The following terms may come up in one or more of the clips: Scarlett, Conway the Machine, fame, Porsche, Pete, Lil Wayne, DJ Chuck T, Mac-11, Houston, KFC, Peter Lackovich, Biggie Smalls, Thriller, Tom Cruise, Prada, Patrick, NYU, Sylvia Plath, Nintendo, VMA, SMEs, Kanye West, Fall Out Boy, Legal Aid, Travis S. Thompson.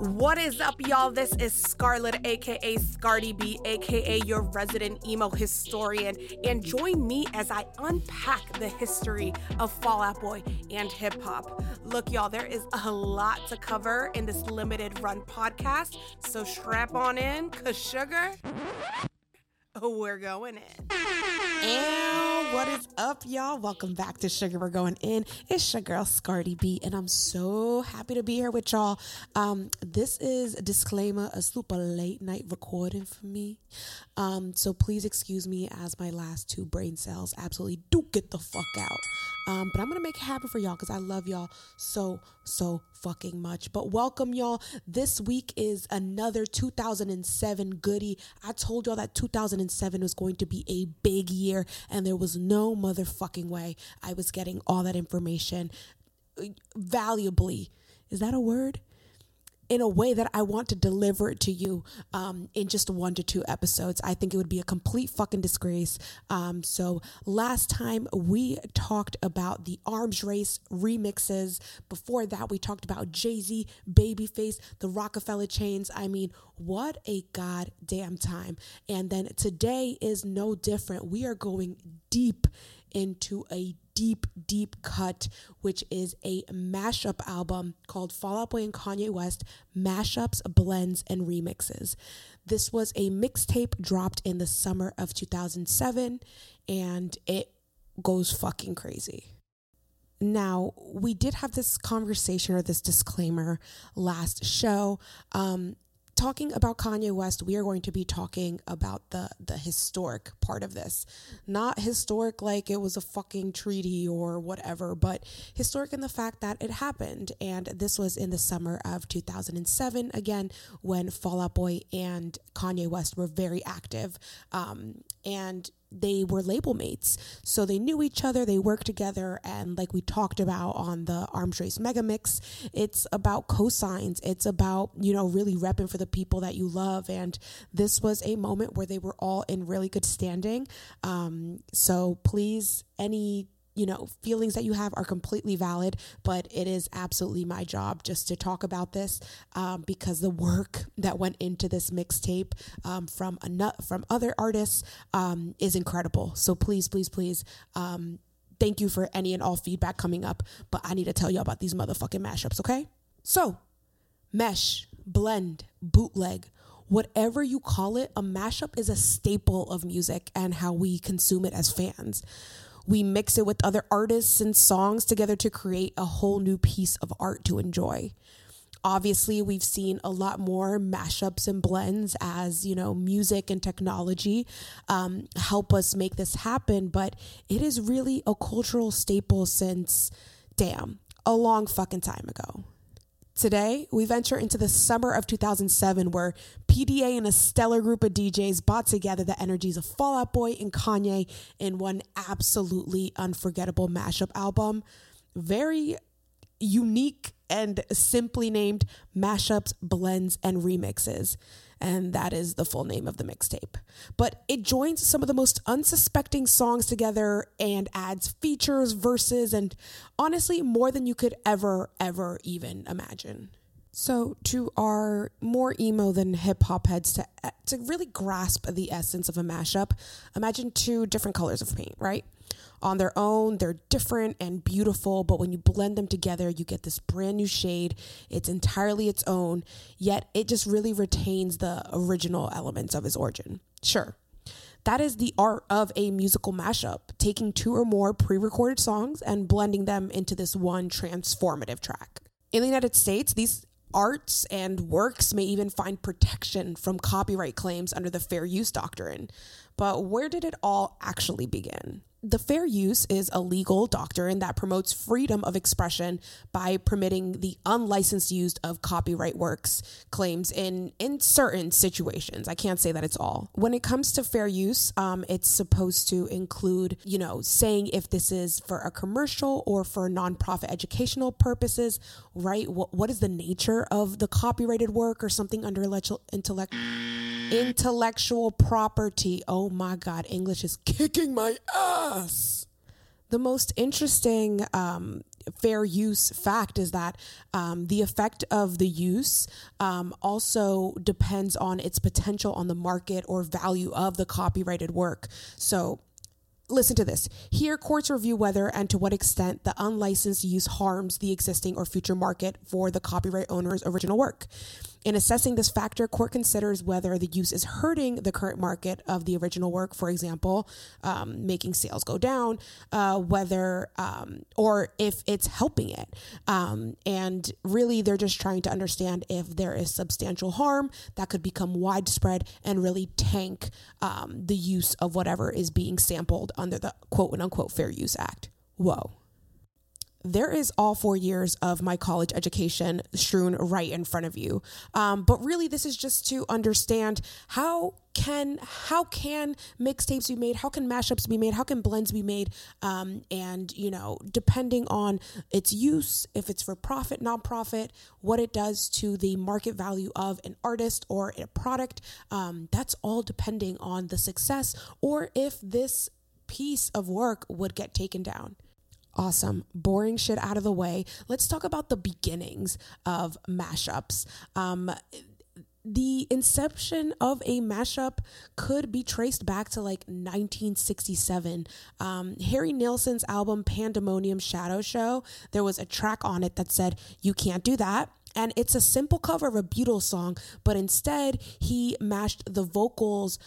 What is up, y'all? This is Scarlett, aka Scardy B, aka your resident emo historian, and join me as I unpack the history of Fall Out Boy and hip hop. Look, y'all, there is a lot to cover in this limited run podcast, so strap on in, cause sugar, we're going in. And what is up, y'all? Welcome back to Sugar We're Going In. It's your girl Scardy B, and I'm so happy to be here with y'all. This is a disclaimer, a super late night recording for me. So please excuse me as my last two brain cells absolutely do get the fuck out. But I'm gonna make it happen for y'all because I love y'all so fucking much. But welcome, y'all. This week is another 2007 goodie. I told y'all that 2007 was going to be a big year, and there was no motherfucking way I was getting all that information valuably. Is that a word? In a way that I want to deliver it to you in just 1 to 2 episodes. I think it would be a complete fucking disgrace. So last time we talked about the Arms Race remixes. Before that, we talked about Jay-Z, Babyface, the Rockefeller chains. I mean, what a goddamn time. And then today is no different. We are going deep into a deep cut, which is a mashup album called Fall Out Boy and Kanye West Mashups, Blends, and Remixes. This was a mixtape dropped in the summer of 2007, and it goes fucking crazy. Now, we did have this conversation or this disclaimer last show. Talking about Kanye West, we are going to be talking about the historic part of this. Not historic like it was a fucking treaty or whatever, but historic in the fact that it happened. And this was in the summer of 2007, again, when Fall Out Boy and Kanye West were very active. And they were label mates, so they knew each other, they worked together, and like we talked about on the Arms Race Mega Mix, it's about cosigns, it's about, you know, really repping for the people that you love, and this was a moment where they were all in really good standing, so please, any, you know, feelings that you have are completely valid, but it is absolutely my job just to talk about this because the work that went into this mixtape from other artists is incredible. So please, thank you for any and all feedback coming up, but I need to tell you about these motherfucking mashups, okay? So, mesh, blend, bootleg, whatever you call it, a mashup is a staple of music and how we consume it as fans. We mix it with other artists and songs together to create a whole new piece of art to enjoy. Obviously, we've seen a lot more mashups and blends as, you know, music and technology help us make this happen. But it is really a cultural staple since, damn, a long fucking time ago. Today, we venture into the summer of 2007 where PDA and a stellar group of DJs brought together the energies of Fall Out Boy and Kanye in one absolutely unforgettable mashup album. Very unique and simply named Mashups, Blends, and Remixes. And that is the full name of the mixtape. But it joins some of the most unsuspecting songs together and adds features, verses, and honestly, more than you could ever even imagine. So to our more emo than hip hop heads, to really grasp the essence of a mashup, imagine two different colors of paint, right? On their own, they're different and beautiful, but when you blend them together, you get this brand new shade. It's entirely its own, yet it just really retains the original elements of its origin. Sure, that is the art of a musical mashup, taking two or more pre-recorded songs and blending them into this one transformative track. In the United States, these arts and works may even find protection from copyright claims under the fair use doctrine. But where did it all actually begin? The fair use is a legal doctrine that promotes freedom of expression by permitting the unlicensed use of copyright works claims in certain situations. I can't say that it's all. When it comes to fair use, it's supposed to include, you know, saying if this is for a commercial or for nonprofit educational purposes, right? What is the nature of the copyrighted work or something under intellectual property? Oh my God, English is kicking my ass. The most interesting fair use fact is that the effect of the use also depends on its potential on the market or value of the copyrighted work. So listen to this. Here, courts review whether and to what extent the unlicensed use harms the existing or future market for the copyright owner's original work. In assessing this factor, court considers whether the use is hurting the current market of the original work, for example, making sales go down, whether or if it's helping it. And really, they're just trying to understand if there is substantial harm that could become widespread and really tank the use of whatever is being sampled under the quote unquote Fair Use Act. Whoa. There is all 4 years of my college education strewn right in front of you. But really, this is just to understand how can mixtapes be made? How can mashups be made? How can blends be made? And, you know, depending on its use, if it's for profit, nonprofit, what it does to the market value of an artist or a product, that's all depending on the success or if this piece of work would get taken down. Awesome. Boring shit out of the way. Let's talk about the beginnings of mashups. The inception of a mashup could be traced back to like 1967. Harry Nilsson's album Pandemonium Shadow Show, there was a track on it that said, "You can't do that." And it's a simple cover of a Beatles song, but instead he mashed the vocals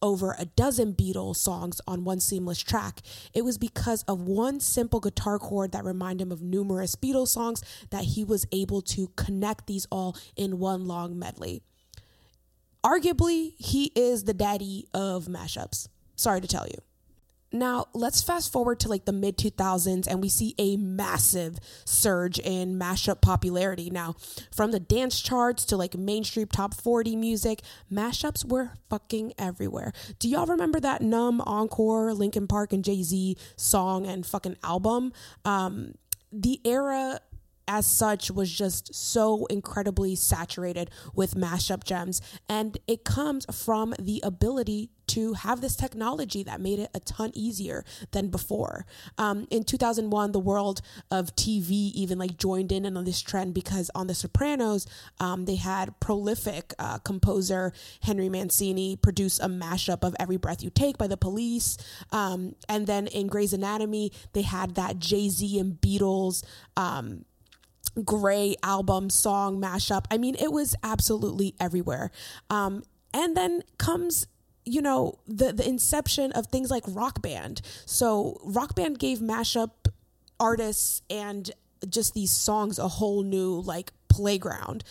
over a dozen Beatles songs on one seamless track. It was because of one simple guitar chord that reminded him of numerous Beatles songs that he was able to connect these all in one long medley. Arguably, he is the daddy of mashups. Sorry to tell you. Now, let's fast forward to like the mid-2000s and we see a massive surge in mashup popularity. Now, from the dance charts to like mainstream top 40 music, mashups were fucking everywhere. Do y'all remember that Numb, Encore, Linkin Park, and Jay-Z song and fucking album? The era as such was just so incredibly saturated with mashup gems, and it comes from the ability to have this technology that made it a ton easier than before. In 2001, the world of TV even like joined in on this trend because on The Sopranos, they had prolific composer Henry Mancini produce a mashup of Every Breath You Take by the Police. And then in Grey's Anatomy, they had that Jay-Z and Beatles Grey album song mashup. I mean, it was absolutely everywhere. And then comes, you know, the inception of things like Rock Band. So Rock Band gave mashup artists and just these songs a whole new like playground.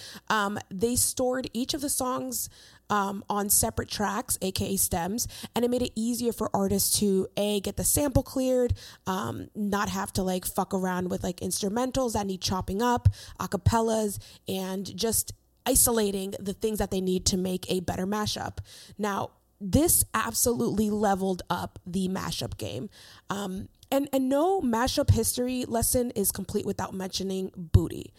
They stored each of the songs on separate tracks, aka stems, and it made it easier for artists to get the sample cleared, not have to like fuck around with like instrumentals that need chopping up, acapellas, and just isolating the things that they need to make a better mashup. Now, this absolutely leveled up the mashup game. And no mashup history lesson is complete without mentioning Booty.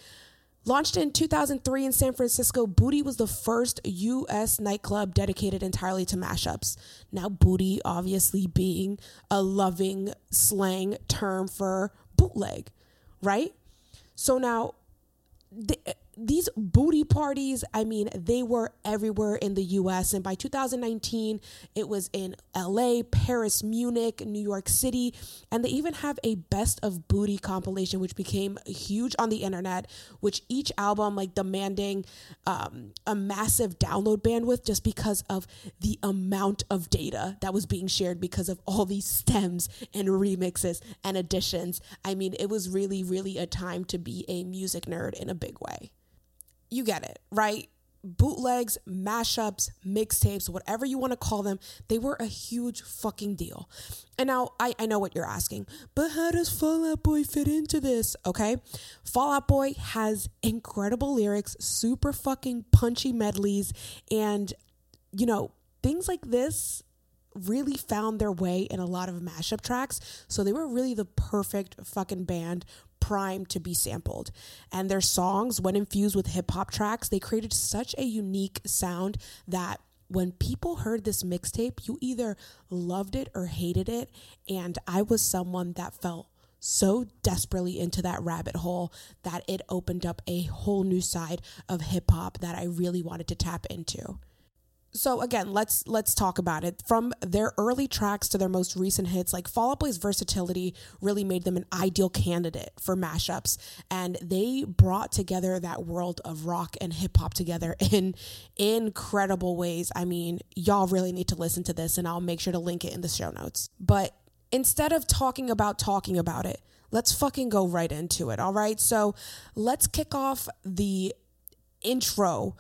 Launched in 2003 in San Francisco, Booty was the first U.S. nightclub dedicated entirely to mashups. Now, Booty obviously being a loving slang term for bootleg, right? So now, these booty parties, I mean, they were everywhere in the U.S. And by 2019, it was in L.A., Paris, Munich, New York City. And they even have a best of booty compilation, which became huge on the internet, which each album like demanding a massive download bandwidth just because of the amount of data that was being shared because of all these stems and remixes and additions. I mean, it was really, really a time to be a music nerd in a big way. You get it, right? Bootlegs, mashups, mixtapes, whatever you want to call them, they were a huge fucking deal. And now I know what you're asking, but how does Fall Out Boy fit into this? Okay, Fall Out Boy has incredible lyrics, super fucking punchy medleys, and, you know, things like this really found their way in a lot of mashup tracks. So they were really the perfect fucking band primed to be sampled. And their songs, when infused with hip hop tracks, they created such a unique sound that when people heard this mixtape, you either loved it or hated it. And I was someone that felt so desperately into that rabbit hole that it opened up a whole new side of hip hop that I really wanted to tap into. So again, let's talk about it. From their early tracks to their most recent hits, like Fall Out Boy's versatility really made them an ideal candidate for mashups, and they brought together that world of rock and hip hop together in incredible ways. I mean, y'all really need to listen to this, and I'll make sure to link it in the show notes. But instead of talking about it, let's fucking go right into it, all right? So let's kick off the intro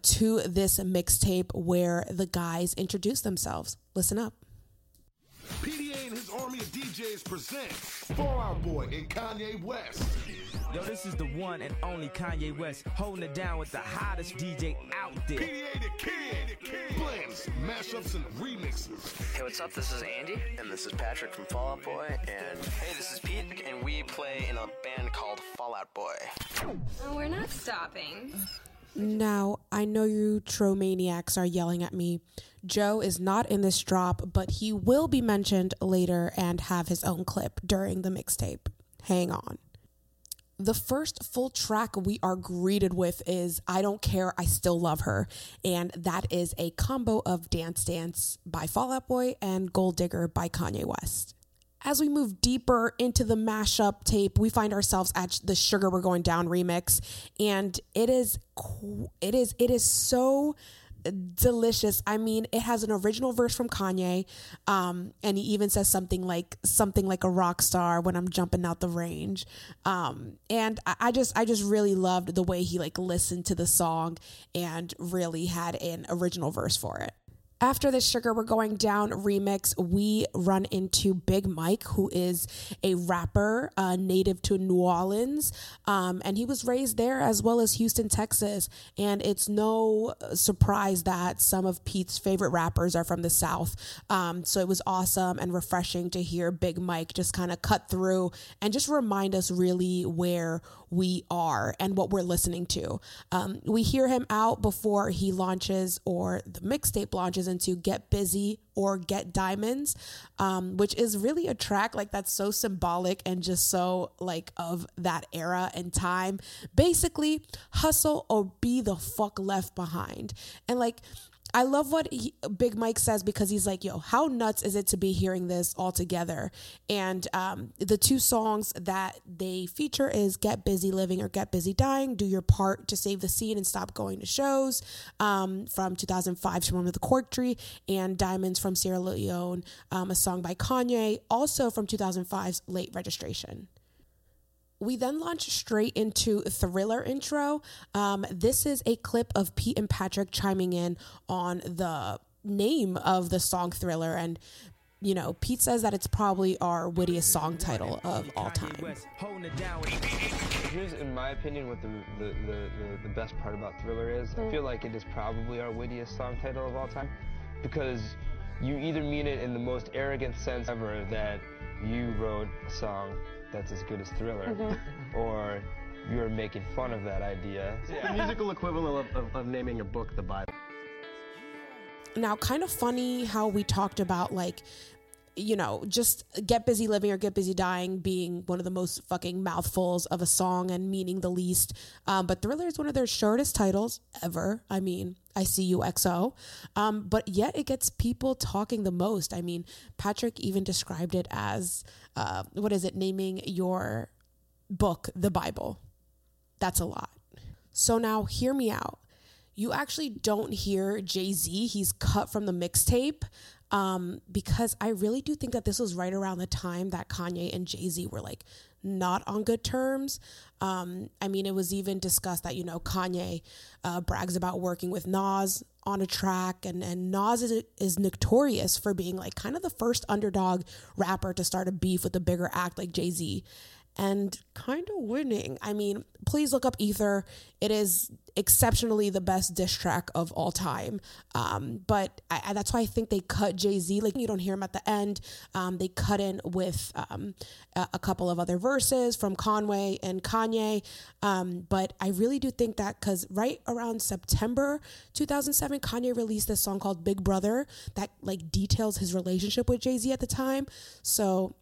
to this mixtape where the guys introduce themselves. Listen up. PDA and his army of DJs presents Fall Out Boy and Kanye West. Yo, this is the one and only Kanye West, holding it down with the hottest DJ out there. PDA the kid. Blends, mashups, and remixes. Hey, what's up? This is Andy. And this is Patrick from Fall Out Boy. And hey, this is Pete. And we play in a band called Fall Out Boy. And we're not stopping. Now, I know you Tromaniacs are yelling at me. Joe is not in this drop, but he will be mentioned later and have his own clip during the mixtape. Hang on. The first full track we are greeted with is I Don't Care, I Still Love Her. And that is a combo of Dance Dance by Fall Out Boy and Gold Digger by Kanye West. As we move deeper into the mashup tape, we find ourselves at the Sugar We're Going Down remix. And it is so delicious. I mean, it has an original verse from Kanye, and he even says something like a rock star when I'm jumping out the range. And I just really loved the way he like listened to the song and really had an original verse for it. After the Sugar We're Going Down remix, we run into Big Mike, who is a rapper native to New Orleans, and he was raised there as well as Houston, Texas, and it's no surprise that some of Pete's favorite rappers are from the South, so it was awesome and refreshing to hear Big Mike just kind of cut through and just remind us really where we are and what we're listening to. We hear him out before he launches, or the mixtape launches, into Get Busy or Get Diamonds, which is really a track like that's so symbolic and just so like of that era and time. Basically, hustle or be the fuck left behind. And like, I love what Big Mike says, because he's like, yo, how nuts is it to be hearing this all together? And the two songs that they feature is Get Busy Living or Get Busy Dying, Do Your Part to Save the Scene and Stop Going to Shows, from 2005, From Under the Cork Tree, and Diamonds from Sierra Leone, a song by Kanye, also from 2005's Late Registration. We then launch straight into Thriller intro. This is a clip of Pete and Patrick chiming in on the name of the song Thriller. And, you know, Pete says that it's probably our wittiest song title of all time. Here's, in my opinion, what the best part about Thriller is. I feel like it is probably our wittiest song title of all time, because you either mean it in the most arrogant sense ever that you wrote a song that's as good as Thriller, mm-hmm. or you're making fun of that idea. Yeah. The musical equivalent of naming a book the Bible. Now, kind of funny how we talked about, like, you know, just Get Busy Living or Get Busy Dying being one of the most fucking mouthfuls of a song and meaning the least. But Thriller is one of their shortest titles ever. I mean, I see you XO. But yet it gets people talking the most. I mean, Patrick even described it as, naming your book the Bible. That's a lot. So now hear me out. You actually don't hear Jay-Z. He's cut from the mixtape. Because I really do think that this was right around the time that Kanye and Jay-Z were like not on good terms. I mean, it was even discussed that, you know, Kanye brags about working with Nas on a track, and Nas is notorious for being like kind of the first underdog rapper to start a beef with a bigger act like Jay-Z. And kind of winning. I mean, please look up Ether. It is exceptionally the best diss track of all time. But that's why I think they cut Jay-Z. Like, you don't hear him at the end. They cut in with a couple of other verses from Conway and Kanye. But I really do think that, because right around September 2007, Kanye released this song called Big Brother that like details his relationship with Jay-Z at the time. So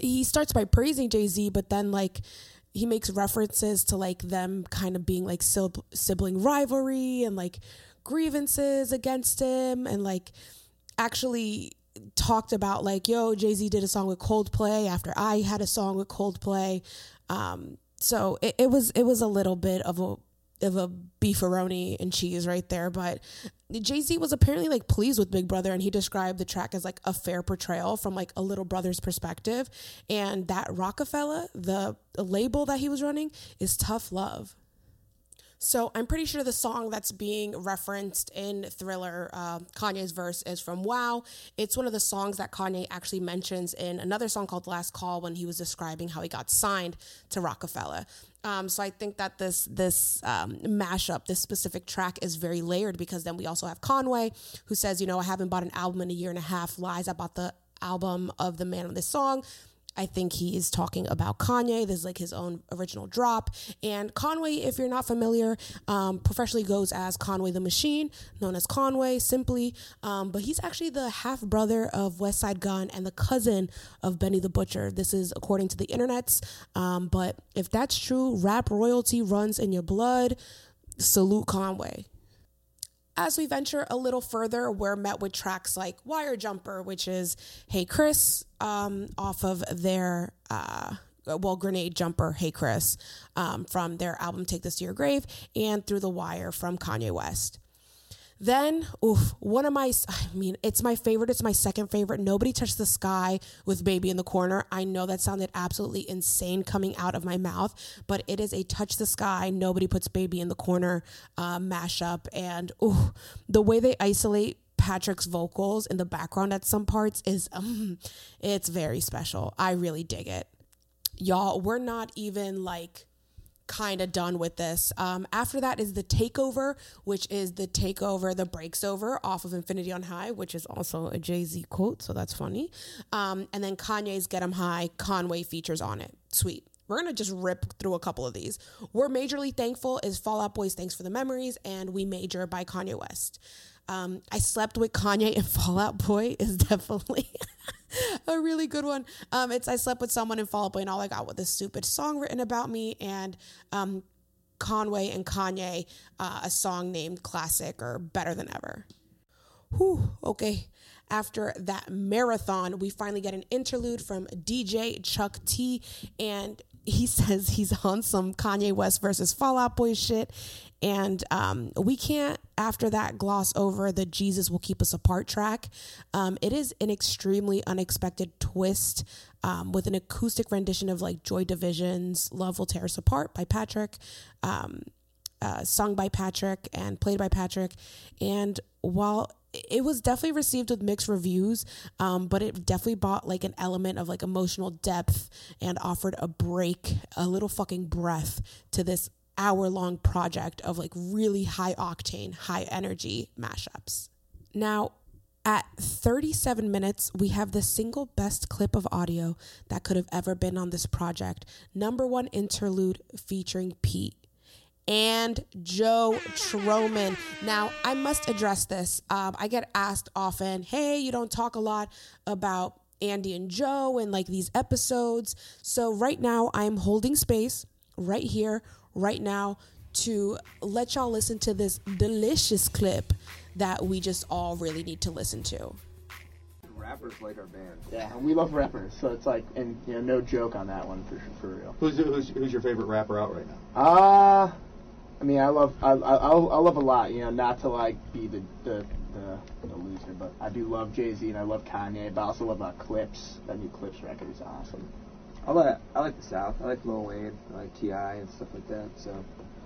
he starts by praising Jay-Z, but then like he makes references to like them kind of being like sibling rivalry and like grievances against him, and like actually talked about like, yo, Jay-Z did a song with Coldplay after I had a song with Coldplay. So it was a little bit of a beefaroni and cheese right there. But Jay-Z was apparently like pleased with Big Brother, and he described the track as like a fair portrayal from like a little brother's perspective. And that Rockefeller, the label that he was running, is tough love. So I'm pretty sure the song that's being referenced in Thriller, Kanye's verse, is from Wow. It's one of the songs that Kanye actually mentions in another song called Last Call when he was describing how he got signed to Rockefeller. So I think that this mashup, this specific track, is very layered, because then we also have Conway, who says, you know, I haven't bought an album in a year and a half, lies about the album of the man on this song. I think he is talking about Kanye. This is like his own original drop. And Conway, if you're not familiar, professionally goes as Conway the Machine, known as Conway simply. But he's actually the half brother of West Side Gun and the cousin of Benny the Butcher. This is according to the internets. But if that's true, rap royalty runs in your blood. Salute Conway. As we venture a little further, we're met with tracks like Wire Jumper, which is Hey Chris, off of their, Grenade Jumper, Hey Chris, from their album Take This to Your Grave, and Through the Wire from Kanye West. Then, it's my favorite. It's my second favorite. Nobody Touched the Sky with Baby in the Corner. I know that sounded absolutely insane coming out of my mouth, but it is a Touch the Sky, Nobody Puts Baby in the Corner mashup. And the way they isolate Patrick's vocals in the background at some parts is, it's very special. I really dig it. Y'all, we're not even like kind of done with this. After that is the Takeover, which is the Takeover, the Breaks Over off of Infinity on High, which is also a Jay-Z quote, so that's funny. And then Kanye's Get 'Em High, Conway features on it. Sweet. We're going to just rip through a couple of these. We're Majorly Thankful is Fall Out Boy's Thanks for the Memories, and We Major by Kanye West. I Slept with Kanye and Fall Out Boy is definitely a really good one. It's I Slept with Someone and Fall Out Boy, and all I got was this stupid song written about me, and Conway and Kanye, a song named Classic or Better Than Ever. Whew, okay. After that marathon, we finally get an interlude from DJ Chuck T, and he says he's on some Kanye West versus Fall Out Boy shit. And we can't, after that, gloss over the Jesus Will Keep Us Apart track. It is an extremely unexpected twist with an acoustic rendition of like Joy Division's Love Will Tear Us Apart by Patrick, sung by Patrick and played by Patrick. And while it was definitely received with mixed reviews, but it definitely brought like an element of like emotional depth and offered a break, a little fucking breath to this hour-long project of like really high octane, high energy mashups. Now, at 37 minutes, we have the single best clip of audio that could have ever been on this project. Number one interlude featuring Pete and Joe Trohman. Now, I must address this. I get asked often, hey, you don't talk a lot about Andy and Joe and like these episodes. So right now I'm holding space right here, right now, to let y'all listen to this delicious clip that we just all really need to listen to. Rappers like our band. Yeah, and we love rappers, so it's like, and you know, no joke on that one for real. Who's your favorite rapper out right now? I mean, I love a lot, you know, not to like be the loser, but I do love Jay-Z and I love Kanye, but I also love Clips. That new Clips record is awesome. I like the South. I like Lil Wayne. I like T.I. and stuff like that. So,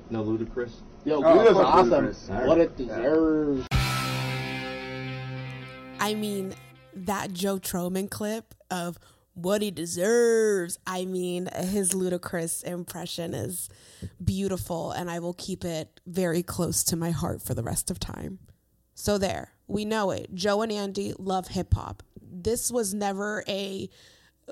no Ludacris. Yo, Ludacris awesome. Ludacris. What it deserves. I mean, that Joe Trohman clip of what he deserves. I mean, his Ludacris impression is beautiful, and I will keep it very close to my heart for the rest of time. So there, we know it. Joe and Andy love hip hop. This was never a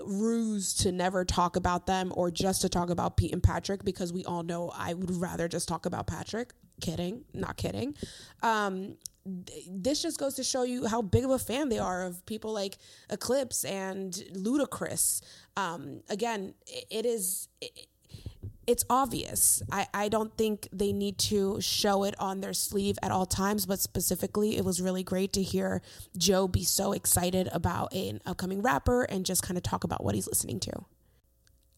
ruse to never talk about them or just to talk about Pete and Patrick, because we all know I would rather just talk about Patrick. Kidding, not kidding. this just goes to show you how big of a fan they are of people like Eclipse and Ludacris. Again, it's obvious. I don't think they need to show it on their sleeve at all times, but specifically, it was really great to hear Joe be so excited about an upcoming rapper and just kind of talk about what he's listening to.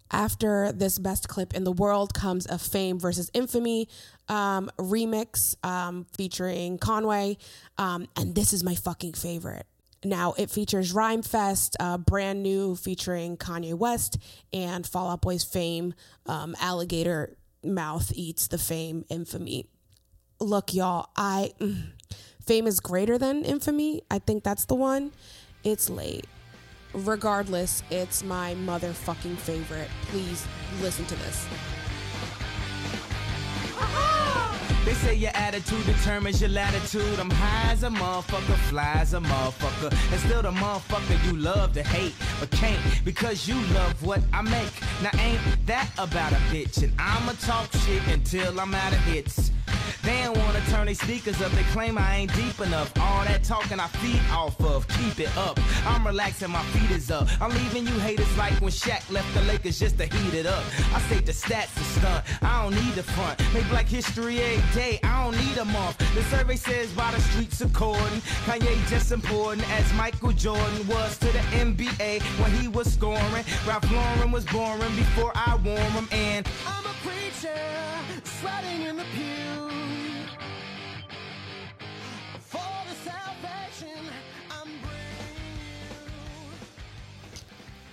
After this best clip in the world comes a Fame versus Infamy remix featuring Conway. And this is my fucking favorite. Now it features Rhyme Fest, Brand New featuring Kanye West, and Fall Out Boy's Fame. Alligator Mouth eats the Fame Infamy. Look, y'all, Fame is greater than Infamy. I think that's the one. It's late. Regardless, it's my motherfucking favorite. Please listen to this. They say your attitude determines your latitude. I'm high as a motherfucker, fly as a motherfucker, and still the motherfucker you love to hate, but can't, because you love what I make. Now ain't that about a bitch, and I'ma talk shit until I'm out of hits. They don't wanna turn their sneakers up, they claim I ain't deep enough. All that talking I feed off of, keep it up. I'm relaxing, my feet is up. I'm leaving you haters like when Shaq left the Lakers just to heat it up. I state the stats are stunt, I don't need the front. Make black history every day, I don't need a month. The survey says by the streets according, Kanye just important as Michael Jordan was to the NBA when he was scoring. Ralph Lauren was boring before I wore him, and I'm a preacher, sweating in the pew.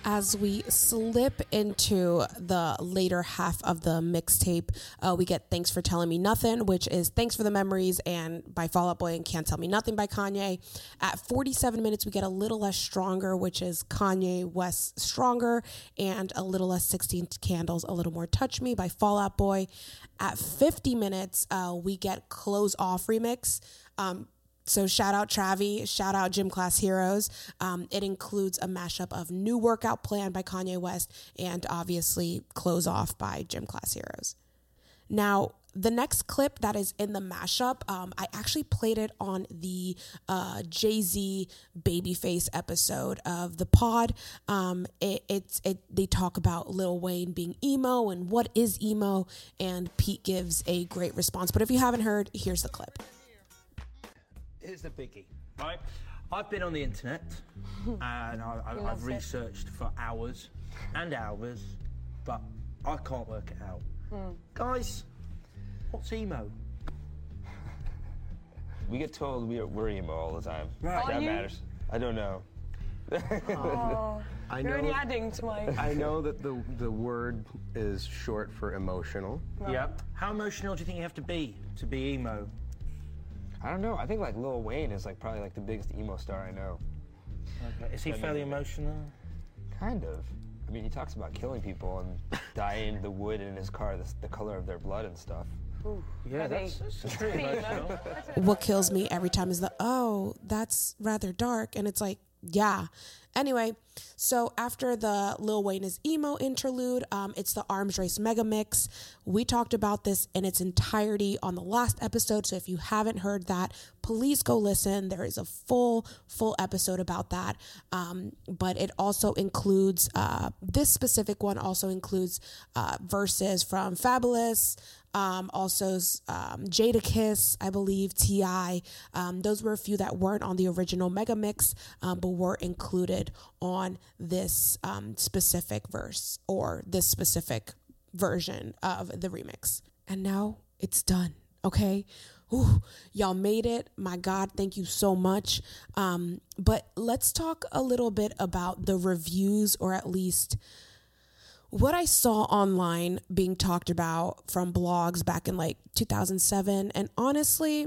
As we slip into the later half of the mixtape, we get Thanks for Telling Me Nothing, which is Thanks for the Memories and by Fall Out Boy and Can't Tell Me Nothing by Kanye. At 47 minutes, we get a little less Stronger, which is Kanye West's Stronger, and a little less 16 Candles, a little more Touch Me by Fall Out Boy. At 50 minutes, we get Close Off remix. So shout out Travi, shout out Gym Class Heroes. It includes a mashup of New Workout Plan by Kanye West and obviously Close Off by Gym Class Heroes. Now, the next clip that is in the mashup, I actually played it on the Jay-Z Babyface episode of the pod. They talk about Lil Wayne being emo and what is emo, and Pete gives a great response. But if you haven't heard, here's the clip. Here's the biggie, right? I've been on the internet and I've researched for hours and hours, but I can't work it out. Guys, what's emo? We get told we're emo all the time. Right. That matters. I don't know. Oh, you're only adding to my... I know that the word is short for emotional. Right. Yep. How emotional do you think you have to be emo? I don't know. I think like Lil Wayne is like probably like the biggest emo star I know. Okay. Is he fairly emotional? Kind of. I mean, he talks about killing people and dyeing the wood in his car the color of their blood and stuff. Ooh, yeah, that's pretty emotional. What kills me every time is that's rather dark, and it's like, yeah. Anyway, so after the Lil Wayne is emo interlude, it's the Arms Race mega mix. We talked about this in its entirety on the last episode, so if you haven't heard that, please go listen. There is a full episode about that, but it also includes, this specific one also includes verses from Fabulous, Jadakiss, I believe, T.I. Those were a few that weren't on the original mega mix, but were included on this specific verse or this specific version of the remix. And now it's done. Okay. Ooh, y'all made it. My God, thank you so much. But let's talk a little bit about the reviews, or at least what I saw online being talked about from blogs back in like 2007. And honestly,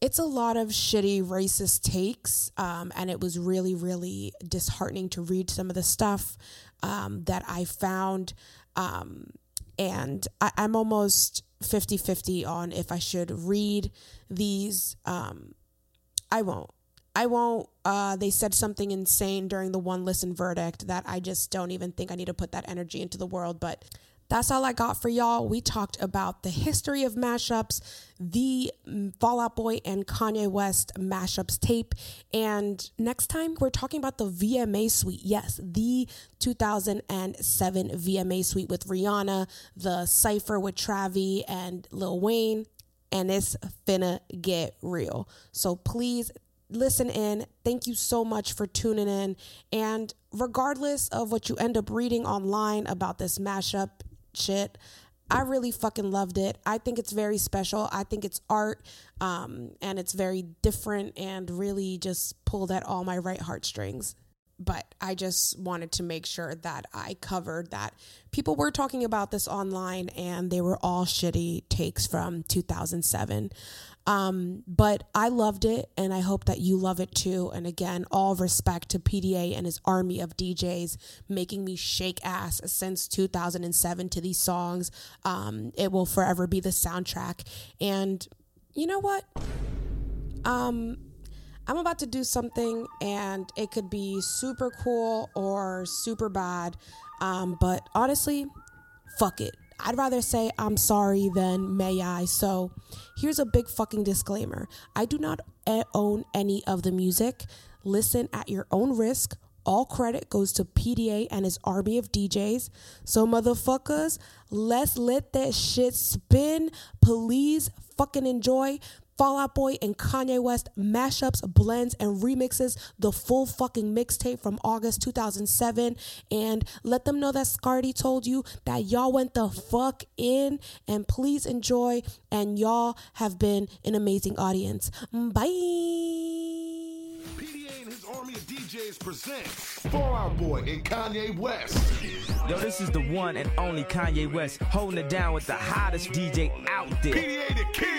it's a lot of shitty racist takes, and it was really, really disheartening to read some of the stuff that I found, and I'm almost 50-50 on if I should read these. I won't. They said something insane during the one listen verdict that I just don't even think I need to put that energy into the world, but That's all I got for y'all. We talked about the history of mashups, the Fall Out Boy and Kanye West mashups tape. And next time, we're talking about the VMA suite. Yes, the 2007 VMA suite with Rihanna, the Cypher with Travi and Lil Wayne. And it's finna get real. So please listen in. Thank you so much for tuning in. And regardless of what you end up reading online about this mashup shit, I really fucking loved it. I think it's very special. I think it's art, and it's very different and really just pulled at all my right heartstrings. But I just wanted to make sure that I covered that people were talking about this online and they were all shitty takes from 2007. But I loved it and I hope that you love it too. And again, all respect to PDA and his army of DJs making me shake ass since 2007 to these songs. It will forever be the soundtrack. And you know what? I'm about to do something and it could be super cool or super bad. But honestly, fuck it. I'd rather say I'm sorry than may I. So here's a big fucking disclaimer. I do not own any of the music. Listen at your own risk. All credit goes to PDA and his army of DJs. So motherfuckers, let's let that shit spin. Please fucking enjoy Fall Out Boy and Kanye West mashups, blends, and remixes, the full fucking mixtape from August 2007. And let them know that Scardy told you that y'all went the fuck in. And please enjoy. And y'all have been an amazing audience. Bye. PDA and his army of DJs presents Fall Out Boy and Kanye West. Yo, this is the one and only Kanye West holding it down with the hottest DJ out there. PDA the Kid.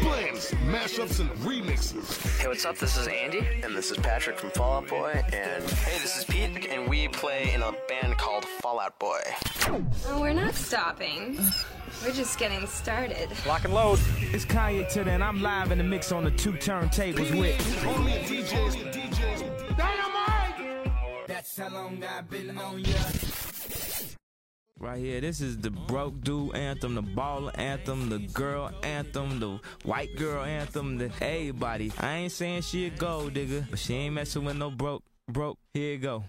Blends, mashups, and remixes. Hey, what's up? This is Andy. And this is Patrick from Fall Out Boy. And hey, this is Pete. And we play in a band called Fall Out Boy. Well, we're not stopping. We're just getting started. Lock and load. It's Kanye today, and I'm live in the mix on the two turntables with only DJs. Dynamite! That's how long I've been on ya. Right here, this is the broke dude anthem, the baller anthem, the girl anthem, the white girl anthem, the everybody. I ain't saying she a gold digger, but she ain't messing with no broke. Here you go.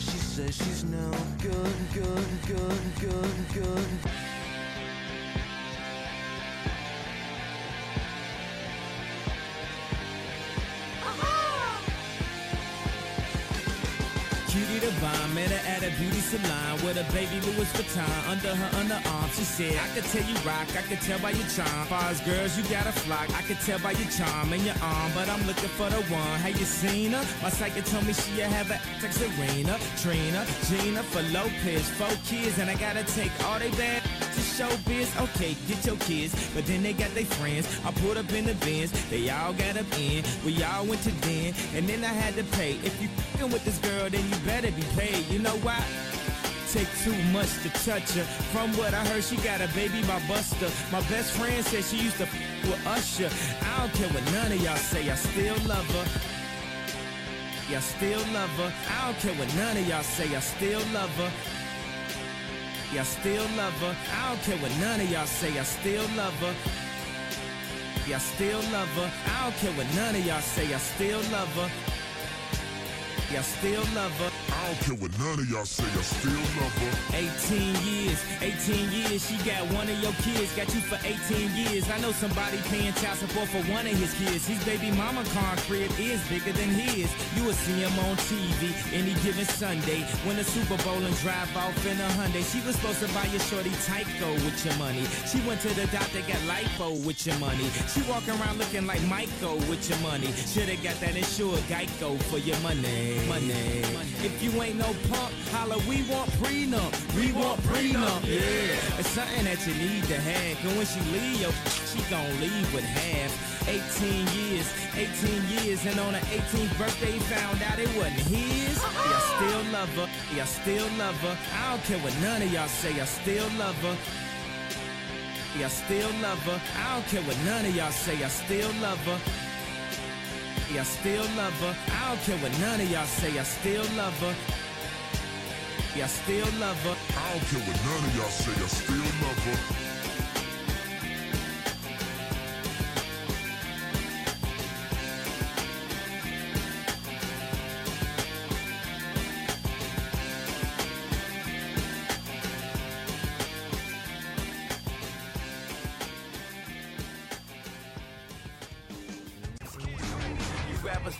She says she's no good. Met her at a beauty salon with a baby Louis Vuitton under her underarm. She said, I could tell you rock, I could tell by your charm. Far as girls, you got a flock. I could tell by your charm and your arm, but I'm looking for the one. Have you seen her? My psychic told me she'll have an ex like Serena, Trina, Gina for Lopez. 4 kids, and I gotta take all they bad to show biz. Okay, get your kids, but then they got their friends. I pulled up in the Benz, they all got up in. We all went to den, and then I had to pay. If you f***ing with this girl, then you better be paid. You know why? Take too much to touch her. From what I heard, she got a baby by Buster. My best friend said she used to f*** with Usher. I don't care what none of y'all say, I still love her. Y'all still love her. I don't care what none of y'all say, I still love her. Y'all still love her. I don't care what none of y'all say, I still love her. Y'all still love her. I don't care what none of y'all say, I still love her. Y'all still love her. I don't care what none of y'all say, I still love her. 18 years, she got one of your kids. Got you for 18 years. I know somebody paying child support for one of his kids. His baby mama car crib is bigger than his. You will see him on TV any given Sunday. Win a Super Bowl and drive off in a Hyundai. She was supposed to buy your shorty Tyco with your money. She went to the doctor, got lipo with your money. She walking around looking like Michael with your money. Should've got that insured Geico for your money. If you ain't no punk, holla, we want prenup, yeah. It's something that you need to have, cause when she leave, yo, she gon' leave with half. 18 years, and on her 18th birthday, found out it wasn't his. Y'all still love her, I don't care what none of y'all say, I still love her. happy, I still love her. I don't care what none of y'all say, I still love her. I still love her. I don't care what none of y'all say, I still love her. I still love her. I don't care what none of y'all say, I still love her.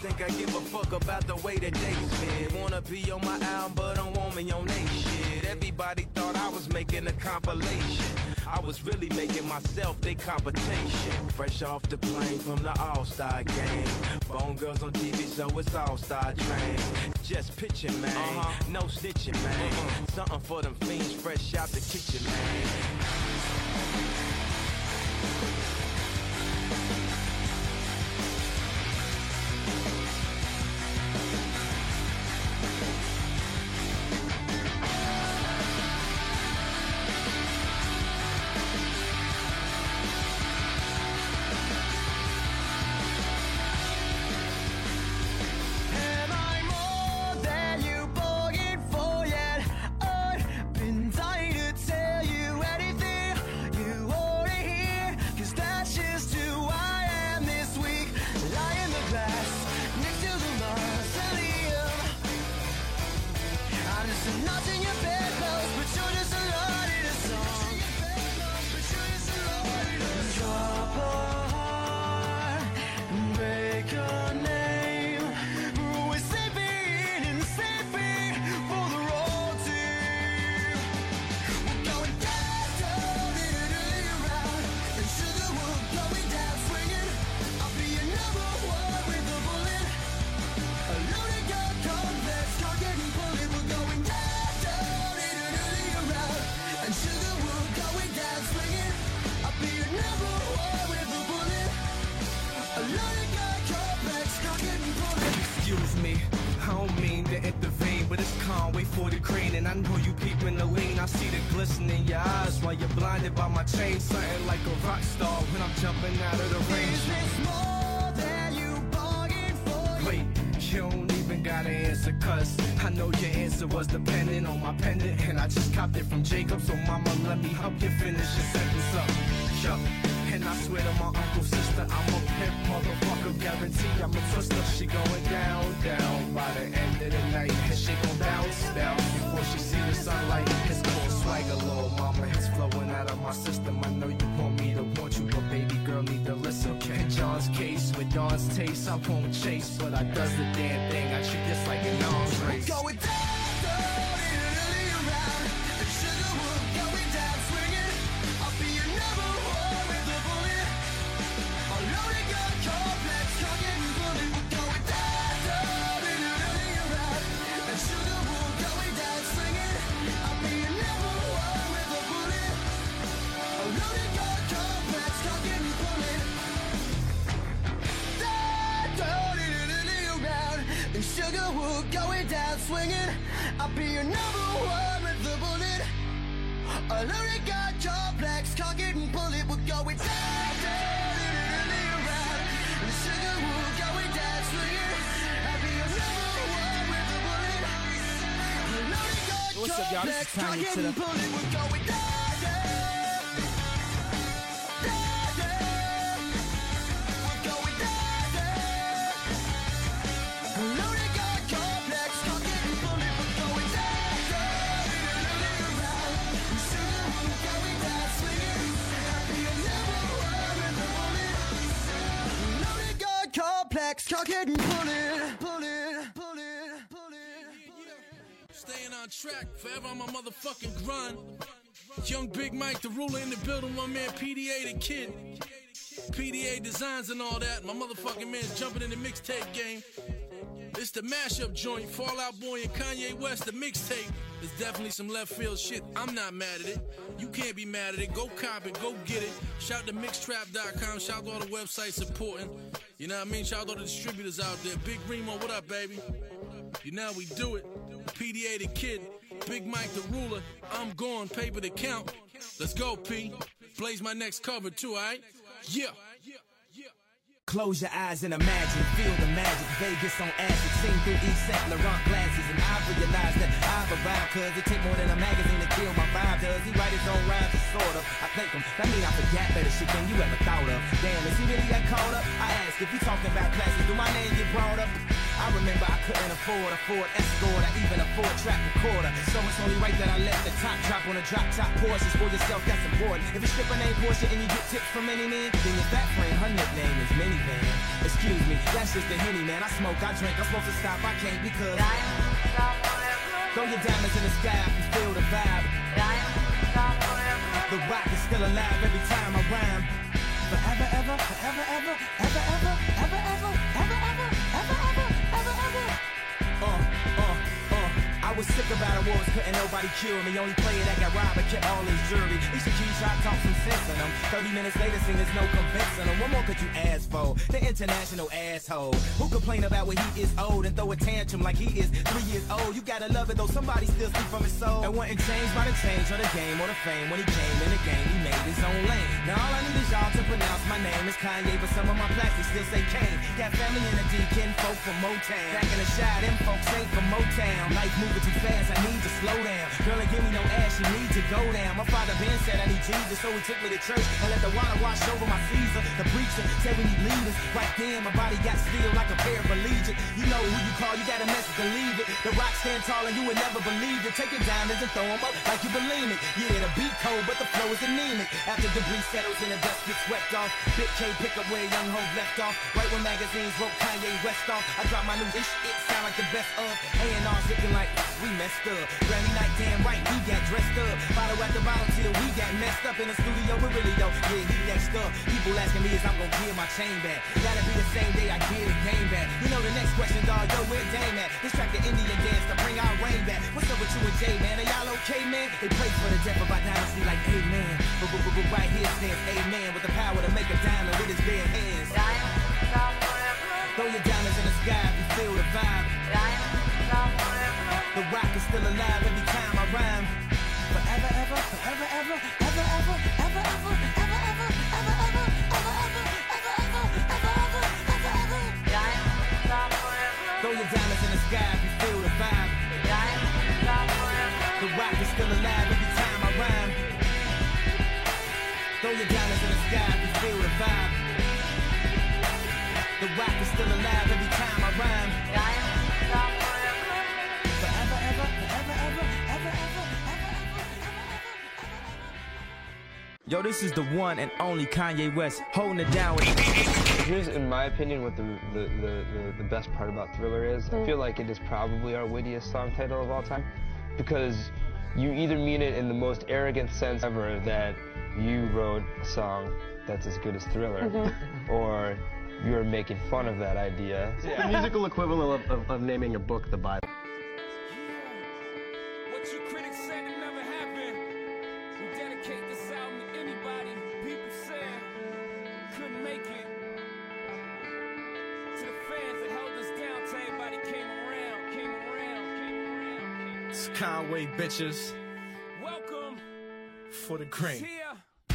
Think I give a fuck about the way that they spit. Wanna be on my album, but don't want me on they shit. Everybody thought I was making a compilation. I was really making myself their competition. Fresh off the plane from the All-Star game. Bone girls on TV, so it's All-Star train. Just pitching, man. No snitching, man. Something for them fiends fresh out the kitchen, man. Kid. PDA designs and all that. My motherfucking man's jumping in the mixtape game. It's the mashup joint. Fall Out Boy and Kanye West, the mixtape. There's definitely some left field shit. I'm not mad at it. You can't be mad at it. Go cop it. Go get it. Shout to mixtrap.com. Shout to all the websites supporting. You know what I mean? Shout to all the distributors out there. Big Remo, what up, baby? You know how we do it. PDA the Kid. Big Mike the Ruler. I'm gone. Paper the Count. Let's go, P. Blaze my next cover too, alright? Yeah. Close your eyes and imagine, feel the magic, Vegas on acid, sing through East Saint Laurent glasses, and I realize that I've arrived, cause it take more than a magazine to kill my vibe, does he write his own rhymes, sort of, I think him, that mean I forgot better shit than you ever thought of, damn, is he really that caught up, I ask, if you talking about classes, do my name get brought up, I remember I couldn't afford a Ford Escort or even a four-track recorder. So it's only right that I let the top drop on a drop-top Porsche. For yourself, that's important. If you strip a name Porsche and you get tips from any man, then your back frame, her nickname is Minivan. Excuse me, that's just a Henny, man. I smoke, I drink, I'm supposed to stop, I can't because diamonds stop forever. Throw your diamonds in the sky if you feel the vibe. Diamonds stop forever. The rock is still alive every time I rhyme. Forever, ever, forever, ever, ever, ever, ever, ever, ever, ever, ever, ever. I was sick about awards, couldn't nobody cure me. Only player that got robbed and kept all his jewelry. Each key tried to talk some sense in them. 30 minutes later, singers no convincing them. What more could you ask for? The international asshole who complain about when he is old and throw a tantrum like he is 3 years old. You gotta love it though, somebody still sleep from his soul. And wasn't changed by the change or the game or the fame. When he came in the game, he made his own lane. Now all I need is y'all to pronounce my name is Kanye, but some of my plastics still say Kane. Got family in the D, kinfolk from Motown. Back in the shy, them folks ain't from Motown. Life moving too fast, I need to slow down. Girl, and give me no ass, you need to go down. My father Ben said I need Jesus, so he took me to church and let the water wash over my Caesar. The preacher said we need leaders. Right then, my body got still like a pair of allegiance. You know who you call, you got a message to leave it. The rock stand tall and you would never believe it. Take your diamonds and throw them up like you believe it. Yeah, the beat cold, but the flow is anemic. After debris settles and the dust gets swept off, Big K pick up where young hoes left off. Right when magazines wrote Kanye West off, I dropped my new ish, it sound like the best of A&R's looking like we messed up. Grammy night, damn right, we got dressed up. Follow at the bottle till we got messed up in the studio. We're really though, yeah, he next up. People asking me if I'm gonna give my chain back. That'll be the same day I give the game back. You know the next question, dog, yo, where Dame at? This track the Indian dance to bring our rain back. What's up with you and Jay, man? Are y'all okay, man? They pray for the death of our dynasty like amen. But right here stands amen with the power to make a diamond with his bare hands. Diamond, stop forever. Throw your diamonds in the sky if you feel the vibe. Diamond, stop forever. The rock is still alive every time I rhyme. Forever, ever, forever, ever, ever, ever, ever, ever, ever, ever, ever, ever, ever, ever, ever, ever, ever, ever, ever, ever. Diamonds stop forever. Throw your diamonds in the sky if you feel the vibe. Diamonds stop forever. The rock is still alive every time I rhyme. Throw your diamonds in the sky if you feel the vibe. The rock is still alive every time I rhyme. Diamonds stop forever. Yo, this is the one and only Kanye West holding it down. Here's, in my opinion, what the best part about Thriller is. I feel like it is probably our wittiest song title of all time, because you either mean it in the most arrogant sense ever that you wrote a song that's as good as Thriller, or you're making fun of that idea. It's the musical equivalent of naming your book the Bible. Conway bitches, welcome for the cream.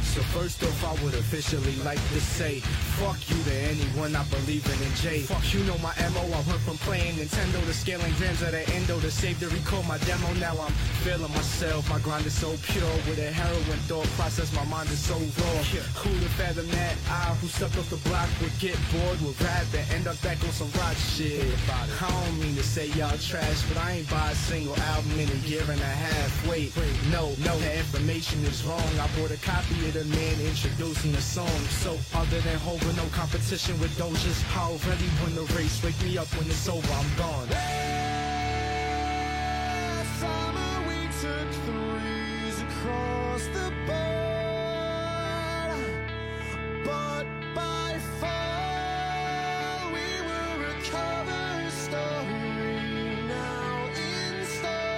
So first off, I would officially like to say fuck you to anyone not believing in Jay. Fuck you, know my MO. I went from playing Nintendo to scaling grams at the endo to save the recall my demo. Now I'm feeling myself. My grind is so pure with a heroin thought process. My mind is so raw. Who to fathom that I, who stepped off the block, would get bored with rap and end up back on some rock shit. I don't mean to say y'all trash, but I ain't buy a single album in a year and a half. Wait, no, the information is wrong. I bought a copy of the man introducing the song. So other than holding no competition with Doja's, how ready when the race, wake me up when it's over, I'm gone. Last summer we took threes across the board, but by fall we were a cover story now in stars.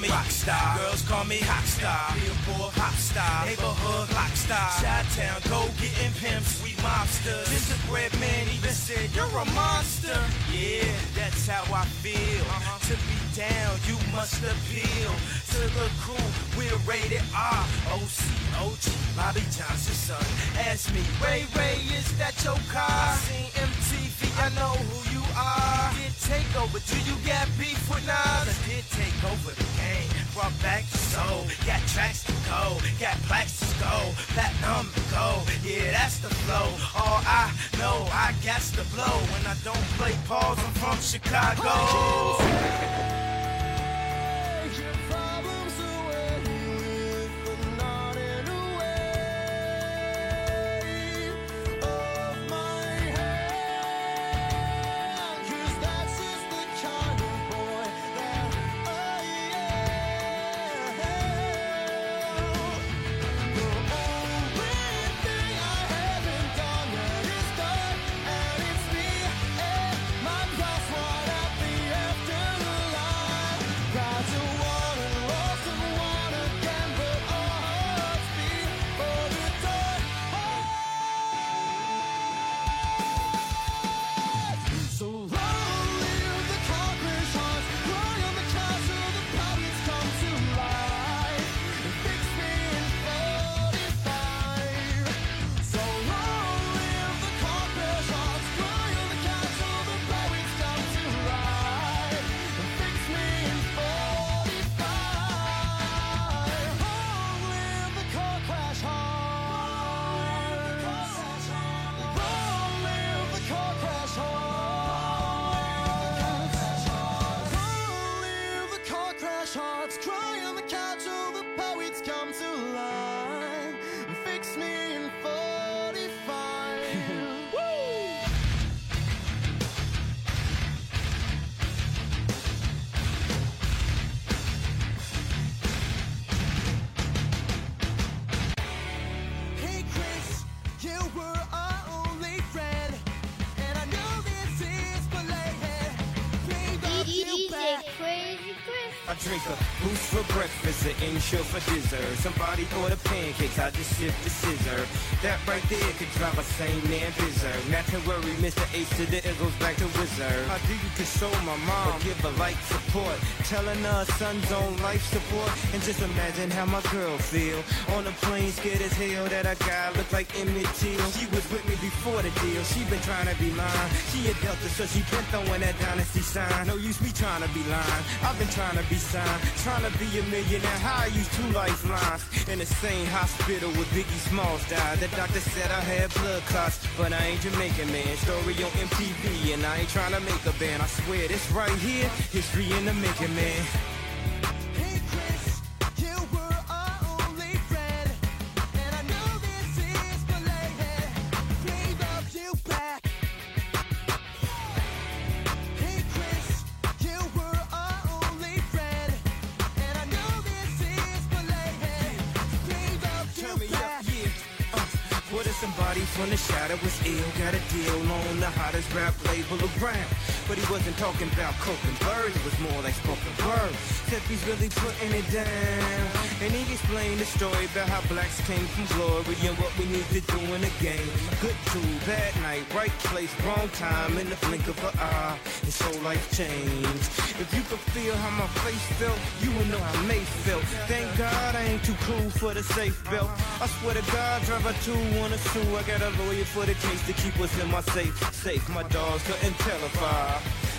me rock star. Girls call me hot star. Billboard pop star. Neighborhood rock star. Chi-town go getting pimps. We mobsters. Gingerbread man even said you're a monster. Yeah, that's how I feel. To be down, you must appeal to the crew. We're rated R. OCOG, Bobby Johnson's son. Ask me, Ray Ray, is that your car? I seen MTV. I know who you are. Did Takeover? Do you got beef with Nas? I did take over the game, brought back the soul. Got tracks to go, got plaques to go, platinum to go. Yeah, that's the flow. All I know, I got to blow. When I don't play pause, I'm from Chicago. For breakfast, an insure for dessert. Somebody order pancakes, I just shift the scissor. That right there could drive a sane man berserk. Not to worry, Mr. H to the It goes back to wizard. How do you console my mom or give her life support? Telling her son's own life support. And just imagine how my girl feel. On a plane, scared as hell that a guy looked like Emmett Till. She was with me before the deal, she been trying to be mine. She a Delta, so she been throwing that dynasty sign. No use me trying to be lying, I've been trying to be signed. Trying to be a millionaire, how I used two lifelines. In the same hospital where Biggie Smalls died. The doctor said I had blood clots, but I ain't Jamaican, man. Story on MTV, and I ain't trying to make a band. I swear this right here, history in the making, man. When the shadow was ill, got a deal on the hottest rap label around. But he wasn't talking about coke and birds, it was more like spoken words. Except he's really putting it down. And he explained the story about how blacks came from glory and what we need to do in the game. Good tool, bad night, right place, wrong time, in the blink of an eye, his whole life changed. If you could feel how my face felt, you would know how May felt. Thank God I ain't too cool for the safe belt. I swear to God, drive a 2 on a 2, I got a lawyer for the case to keep us in my safe. My dogs couldn't tell if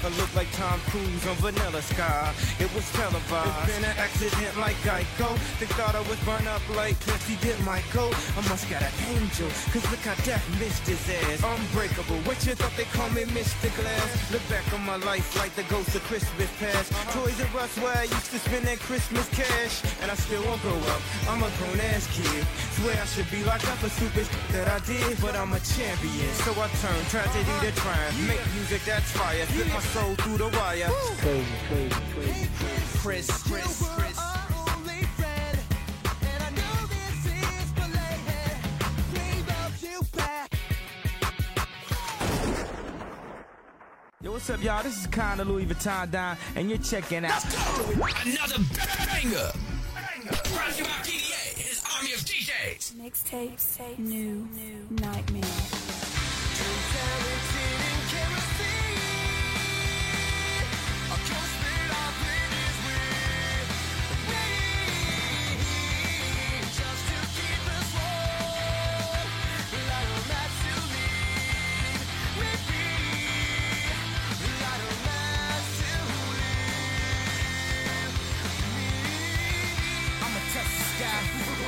I look like Tom Cruise on Vanilla Sky. It was televised. It's been an accident like Geico. They thought I was burned up like Pepsi did Michael. I must got an angel, cause look how death missed his ass. Unbreakable, what you thought they call me Mr. Glass? Look back on my life like the ghost of Christmas past. Toys R Us where I used to spend that Christmas cash. And I still won't grow up, I'm a grown ass kid. Swear I should be locked up for stupid that I did. But I'm a champion, so I turn tragedy to triumph. Make music that's fire, fit my soul through the wire. Crazy. Chris. Yo, what's up, y'all? This is Kanye Louis Vuitton Don, and you're checking out another banger. Brought to you by PDA and his army of DJs. Mixtapes, new nightmare.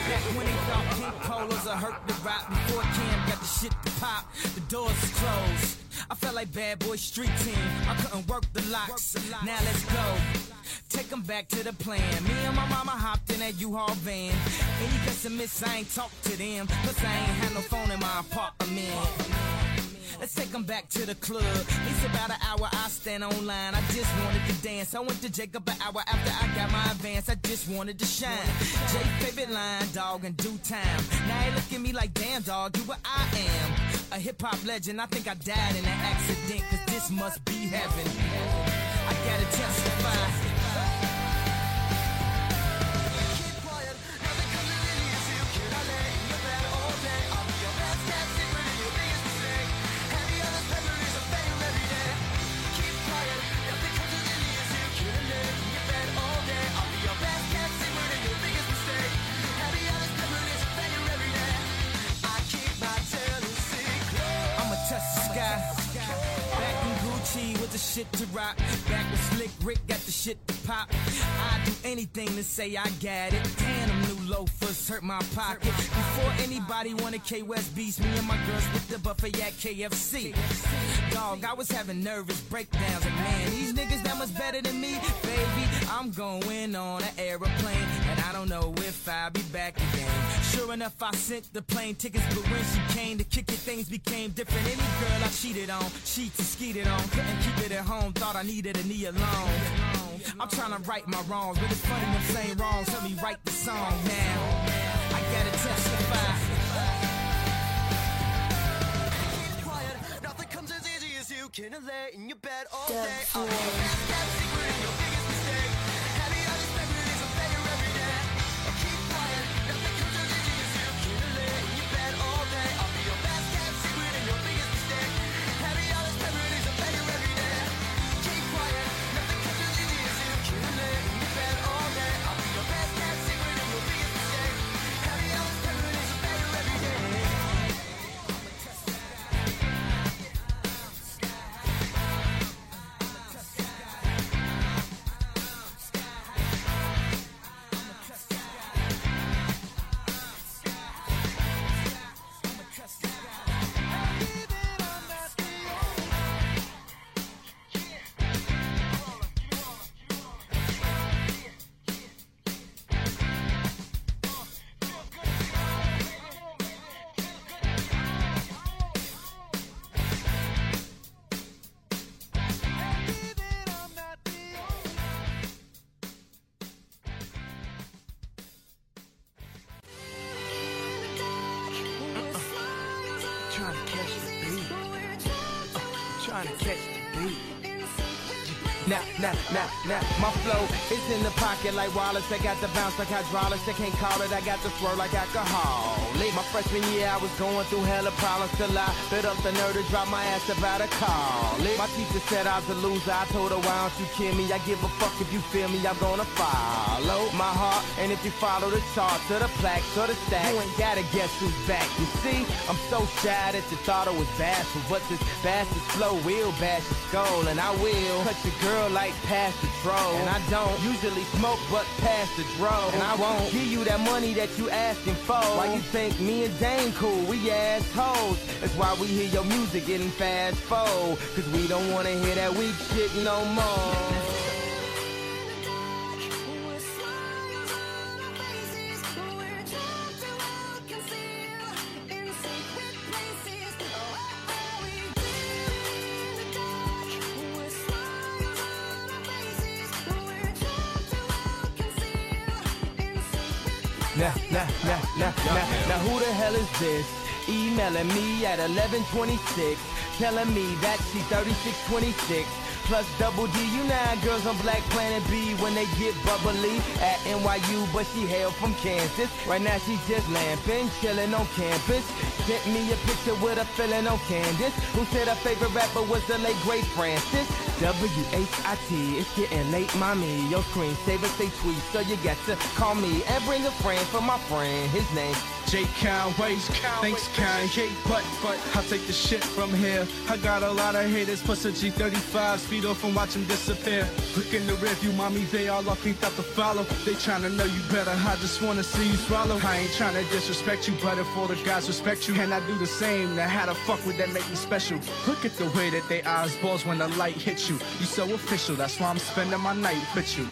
Back when they thought pink polos are hurt the rock, before Cam got the shit to pop, the doors closed. I felt like Bad Boy Street Team, I couldn't work the locks. Now let's go, take them back to the plan. Me and my mama hopped in that U-Haul van. Any pessimists, I ain't talk to them, plus I ain't had no phone in my apartment. Let's take them back to the club. It's about an hour, I stand online. I just wanted to dance. I went to Jacob an hour after I got my advance. I just wanted to shine. Jay favorite line, dog, in due time. Now they look at me like, damn, dog, you what I am. A hip-hop legend, I think I died in an accident, cause this must be heaven. I gotta testify. The shit to rock, back with Slick Rick, got the shit to pop. I'd do anything to say I got it. Damn, them new loafers hurt my pocket. Before anybody wanted K West beats, me and my girls with the buffet at KFC. Dog, I was having nervous breakdowns, and man, these niggas that much better than me, baby. I'm going on an airplane, and I don't know if I'll be back again. Sure enough, I sent the plane tickets, but when she came to kick it, things became different. Any girl I cheated on, cheats and skeeted on, couldn't keep it at home, thought I needed a knee alone. I'm trying to right my wrongs, but it's funny them same wrongs help me write the song now. I gotta testify. You can lay in your bed all day. All your best kept secret and your biggest mistake. Heavy on your memories, a failure every day. Keep quiet, nothing comes as easy as you can lay in your bed all day. I'll be your best kept secret and your biggest mistake. Heavy on your memories, a failure every day. Keep quiet, nothing comes as easy as you can lay in your bed all day. I'll be your best kept secret and your biggest mistake. Heavy on your memories, a failure every day. Nah, my flow is in the pocket like Wallace. I got the bounce like hydraulics. They can't call it. I got the swirl like alcohol. Late my freshman year, I was going through hella problems. Till I bit up the nerve to drop my ass about a call. My teacher said I was a loser. I told her, why don't you kill me? I give a fuck if you feel me. I'm gonna follow my heart. And if you follow the charts or the plaques or the stack, you ain't gotta guess who's back. You see, I'm so shy that you thought I was bashful, but this bastard flow will bash your skull. And I will cut your girl like past the troll. And I don't usually smoke, but pass the drove. And I won't give you that money that you asking for. Why you think me and Dane cool? We assholes. That's why we hear your music getting fast forward, cause we don't wanna hear that weak shit no more. Now who the hell is this? Emailing me at 11:26. telling me that she 3626. Plus double D, you nine girls on Black Planet B when they get bubbly at NYU, but she hail from Kansas. Right now she just lamping, chilling on campus. Sent me a picture with a feeling on Candace, who said her favorite rapper was the late great Francis. W-H-I-T, it's getting late, mommy. Your screensaver say tweet, so you got to call me and bring a friend for my friend. His name Jake Conway. Thanks Kanye, but I take the shit from here. I got a lot of haters, plus a G35 speed off and watch him disappear. Look in the rearview, mommy, they all are cleaned out to follow. They trying to know you better, I just wanna see you swallow. I ain't trying to disrespect you, but if all the guys respect you, and I do the same, now how the fuck would that make me special? Look at the way that they eyes balls when the light hits you. You so official, that's why I'm spending my night with you.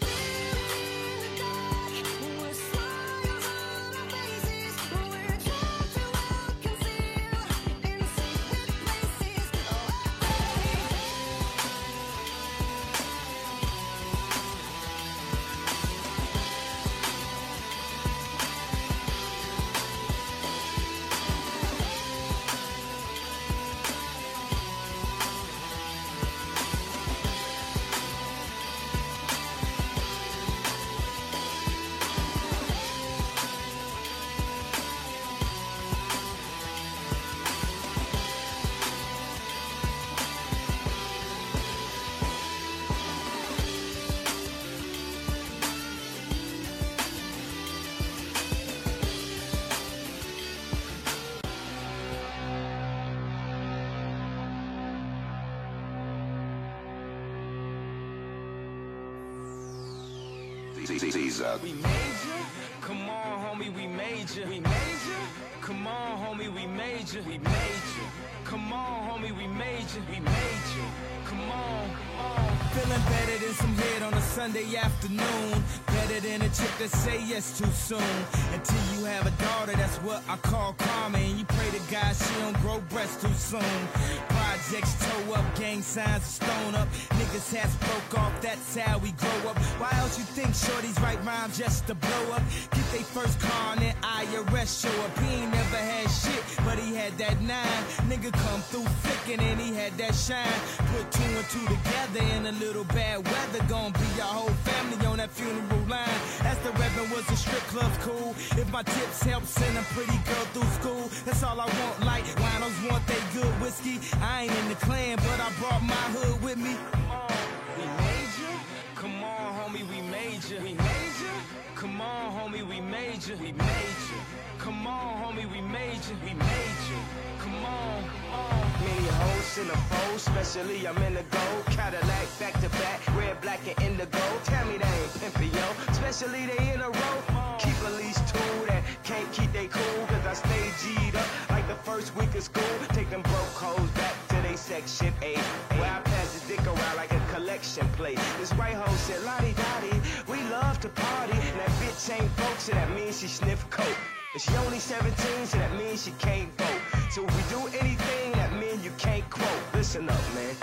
We major, come on homie, we major. We major, come on homie, we major. We major, come on homie, we major. We major, come on, come on. Feeling better than some head on a Sunday afternoon. Better than a chick that say yes too soon. Until you have a daughter, that's what I call karma. And you pray to God she don't grow breasts too soon. Projects toe up, gang signs stone up. Niggas hats broke off, that's how we grow up. Why else you think shorties write rhymes just to blow up? Get they first car and then IRS show up. He ain't never had shit, but he had that nine. Nigga come through flicking and he had that shine. Put two and two together in a little bad weather. Gonna be your whole family on that funeral line. That's the reverend was a strip club cool. If my tips help send a pretty girl through school, that's all I want. Like winos want they good whiskey. I ain't in the clan, but I brought my hood with me. Come on, we major. Come on, homie, we major. We major. Come on, homie, we major. We major. Come on, homie, we major. We major. Come on, come on. Many hoes in a foe, especially I'm in the gold. Cadillac, back to back, red, black, and indigo. Tell me they ain't pimpin', yo, especially they in a row. Keep at least two that can't keep they cool, cause I stay G'd up like the first week of school. Take them broke hoes back to they section 8, where I pass the dick around like a collection plate. This white hoe said, Lottie Dottie, we love to party. And that bitch ain't broke, so that means she sniff coke. And she only 17, so that means she can't vote. So if we do anything, that means you can't quote. Listen up, man.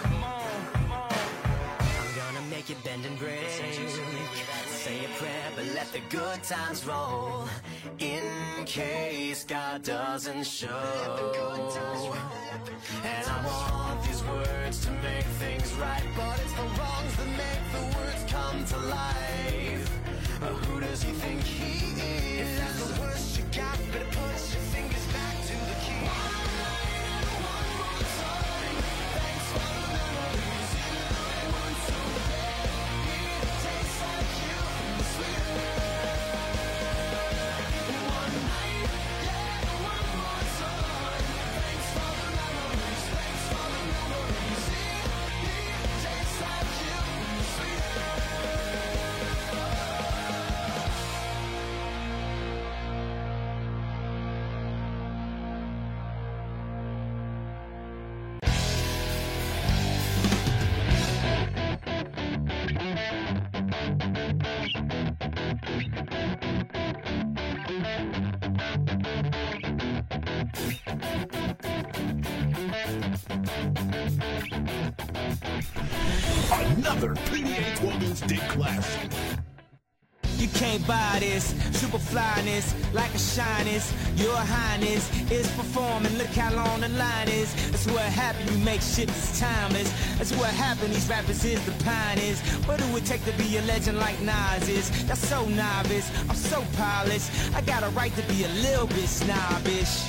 Come on, come on. I'm gonna make you bend and break. Say a prayer, but let the good times roll. In case God doesn't show. And I want these words to make things right, but it's the wrongs that make the words come to life. But who does he think he is? If that's the worst you got, better put your fingers back to the key. One night and one more time. Thanks for the memories. You know they want to live. Need a taste like you from the sweet. One night, yeah, one more time. Thanks for the memories. Thanks for the memories. Need a taste like you from the sweet. Another PDA 12-inch dick classic. You can't buy this, super flyness, like a shyness, your highness is performing, look how long the line is. That's what happened, you make shit that's timeless. That's what happened, these rappers is the pioneers. What do it take to be a legend like Nas is? That's so novice, I'm so polished, I got a right to be a little bit snobbish.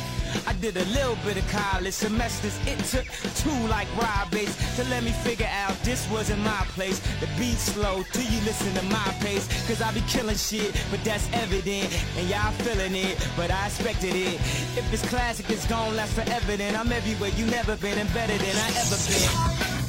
I did a little bit of college semesters, it took two like Rob Bates to let me figure out this wasn't my place. The beat slow till you listen to my pace, cause I be killing shit, but that's evident. And y'all feeling it, but I expected it. If it's classic, it's gon' last forever, then I'm everywhere you never been and better than I ever been.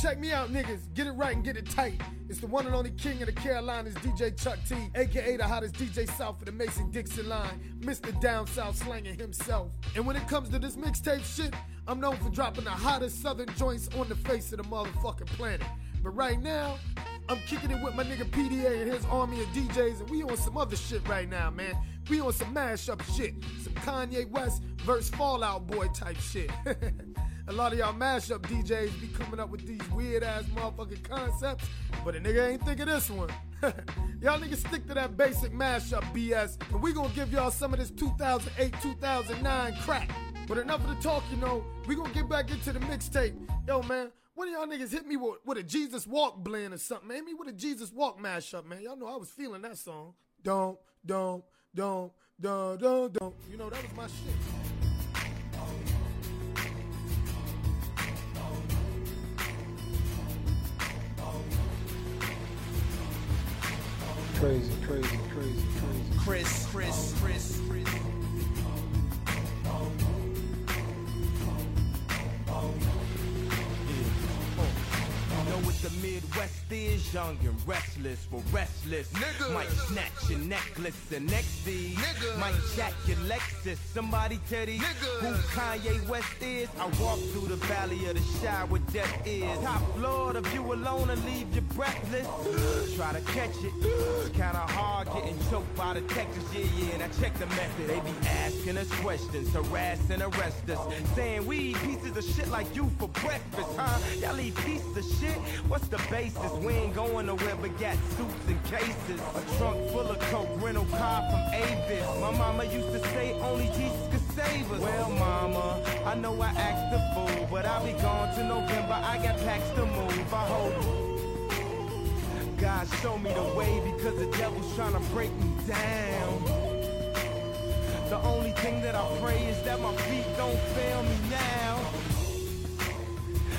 Check me out, niggas. Get it right and get it tight. It's the one and only king of the Carolinas, DJ Chuck T, a.k.a. the hottest DJ south of the Mason-Dixon line, Mr. Down South slanging himself. And when it comes to this mixtape shit, I'm known for dropping the hottest southern joints on the face of the motherfucking planet. But right now, I'm kicking it with my nigga PDA and his army of DJs, and we on some other shit right now, man. We on some mashup shit, some Kanye West versus Fall Out Boy type shit. A lot of y'all mashup DJs be coming up with these weird-ass motherfucking concepts, but a nigga ain't think of this one. Y'all niggas stick to that basic mashup BS, and we gonna give y'all some of this 2008-2009 crack. But enough of the talk, you know, we gonna get back into the mixtape. Yo, man, one of y'all niggas hit me with a Jesus Walk blend or something, man. Hit me with a Jesus Walk mashup, man. Y'all know I was feeling that song. Don't. You know, that was my shit. Crazy. Chris. the Midwest is young and restless. For restless, nigga. Might snatch your necklace and XD, nigga. Might jack your Lexus. Somebody tell these niggas who Kanye West is. I walk through the valley of the shy where death is. Top floor, the view alone and leave you breathless. Try to catch it. It's kinda hard getting choked by the Texas. Yeah, and I check the method. They be asking us questions, harass and arrest us, saying we eat pieces of shit like you for breakfast, huh? Y'all eat pieces of shit? What's the basis? We ain't going nowhere but got suits and cases. A trunk full of coke, rental car from Avis. My mama used to say only Jesus could save us. Well, mama, I know I asked the fool, but I'll be gone till November. I got packs to move. I hope God show me the way, because the devil's trying to break me down. The only thing that I pray is that my feet don't fail me now.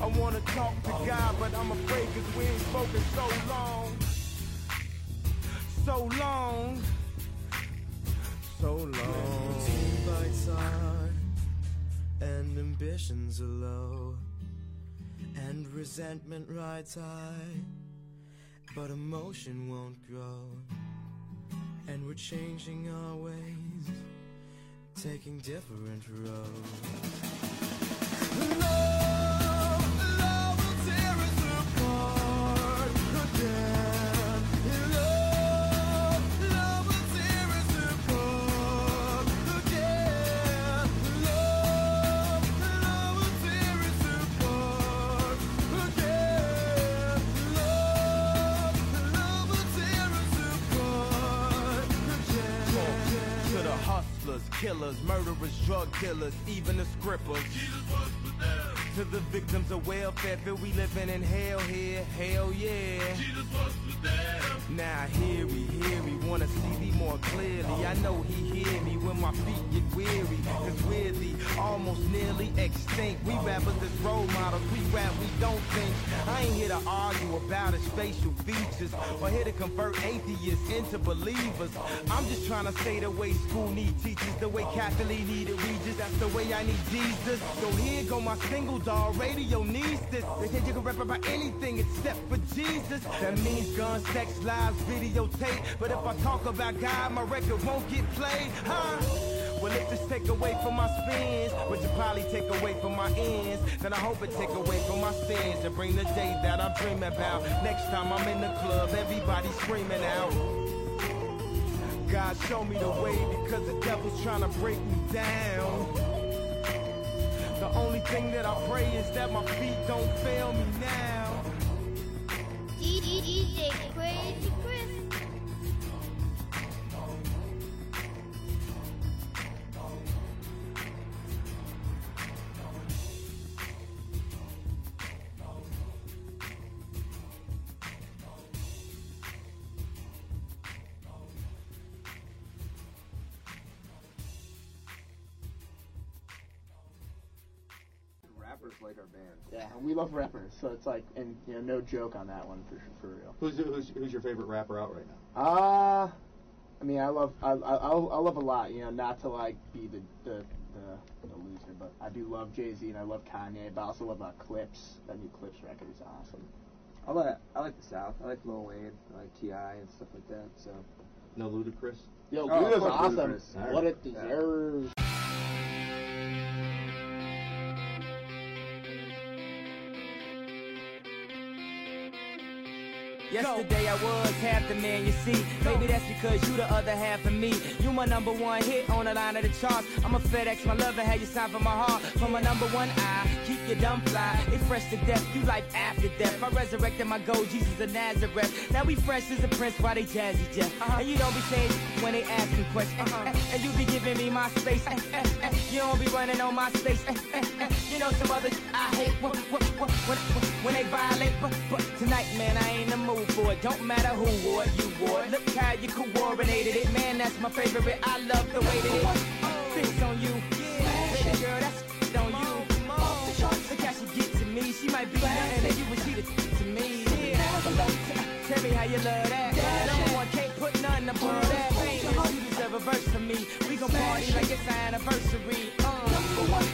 I want to talk to God, but I'm afraid because we ain't spoken so long. So long. So long. Teen bites on and ambitions are low, and resentment rides high, but emotion won't grow. And we're changing our ways, taking different roads. Love, love will tear us apart again. Love, love will tear us apart again. Love, love will tear us apart again. Love, love will tear us apart again. Talk to the hustlers, killers, murderers, drug dealers, even the scrippers. Jesus was bananas. To the victims of welfare, feel we living in hell here, hell yeah. Jesus was bananas. Now I hear he, wanna see me more clearly. I know he hear me when my feet get weary. Cause weirdly, almost nearly extinct. We rappers as role models, we rap, we don't think. I ain't here to argue about his facial features, or here to convert atheists into believers. I'm just trying to say the way school need teachers, the way Catholic needed Regis, that's the way I need Jesus. So here go my single dog, radio needs this. They think you can rap about anything except for Jesus. That means guns, sex, lies, videotape. But if I talk about God, my record won't get played, huh? Well, if this take away from my spins, which will probably take away from my ends, then I hope it take away from my sins and bring the day that I dream about. Next time I'm in the club, everybody screaming out. God show me the way, because the devil's trying to break me down. The only thing that I pray is that my feet don't fail me now. DJ Crazy Chris. Like our band, yeah, and we love rappers, so it's like, and you know, no joke on that one for real. Who's your favorite rapper out right now? I mean, I love a lot, you know, not to like be the loser, but I do love Jay-Z and I love Kanye, but I also love Clips. That new Clips record is awesome. I like the South. I like Lil Wayne. I like T.I. and stuff like that. So no Ludacris. Yo, Ludacris awesome. Ludacris. What it deserves. Yeah. Yesterday I was half the man you see. Maybe that's because you the other half of me. You my number one hit on the line of the charts. I'm a FedEx, my lover had you sign for my heart. From my number one eye, keep your dumb fly. It fresh to death, you life after death. I resurrected my goal, Jesus of Nazareth. Now we fresh as a prince while they jazzy jet. And you don't be saying when they ask me questions. And you be giving me my space. You don't be running on my space. You know some other I hate when they violate. But tonight, man, I ain't in the mood. fool for it. Don't matter who wore it, you wore it. Look how you coordinated it. Man, that's my favorite. I love the way that it fits on you. Baby girl, that's on you. Look how she get to me. She might be nothing to you, but she to me. Tell me how you love that. Number one, can't put nothing above that. You deserve a verse from me. We gon' party like it's our anniversary. Number one.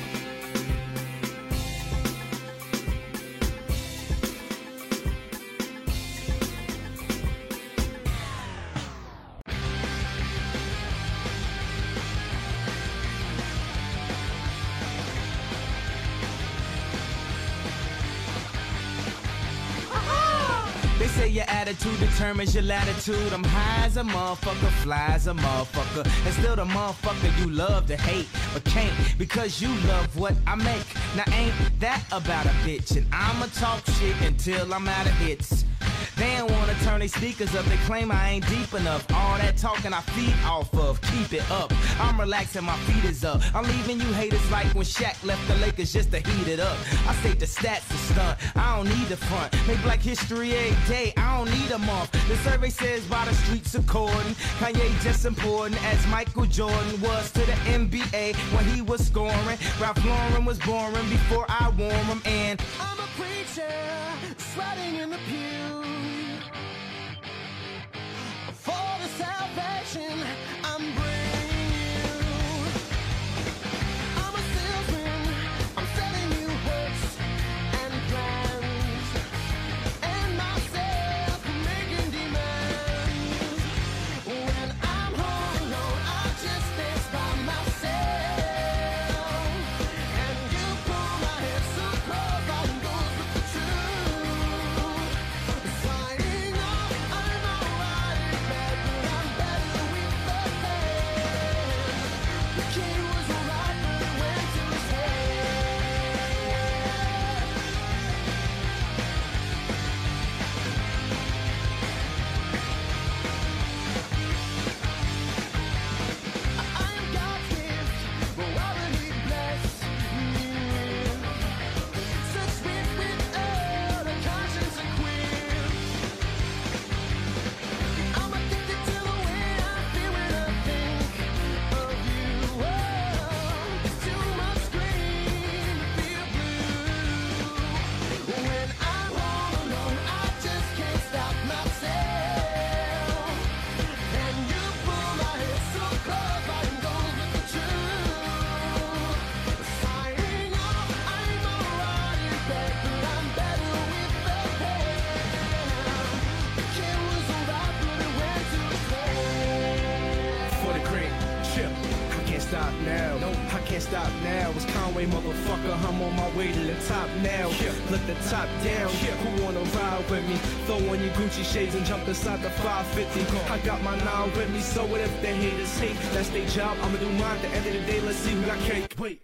Your attitude determines your latitude. I'm high as a motherfucker, fly as a motherfucker, and still the motherfucker you love to hate, but can't, because you love what I make. Now ain't that about a bitch, and I'ma talk shit until I'm out of hits. They don't wanna turn they sneakers up, they claim I ain't deep enough. All that talking I feed off of, keep it up. I'm relaxing, my feet is up. I'm leaving you haters like when Shaq left the Lakers just to heat it up. I state the stats to stunt, I don't need the front. Make black history every day, I don't need a month. The survey says by the streets according, Kanye just important as Michael Jordan was to the NBA when he was scoring. Ralph Lauren was boring before I wore him, and I'm a preacher, sliding in the pew. For the salvation I'm bringing you, I'm a salesman, I'm selling you hurts and plans, and myself making demands. When I'm home alone, I just dance by myself, and you pull my hair so close, I go with the truth. Signing off, I'm shades and jump inside the 550. I got my 9 with me, so what if they haters hate? That's their job, I'ma do mine. At the end of the day, let's see who got cake. Wait,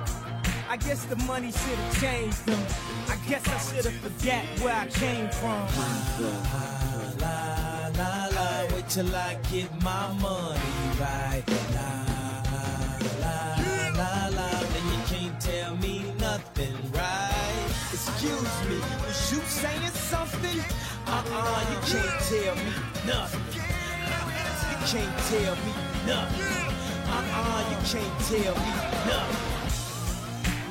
I guess the money should've changed them. I guess I should've forgot where I came from. La, la, la, wait till I get my money right. La, la, la, la, then you can't tell me nothing, right? Excuse me, was you saying something? Uh-uh, you can't tell me nothing. You can't tell me nothing. Uh-uh, you can't tell me nothing.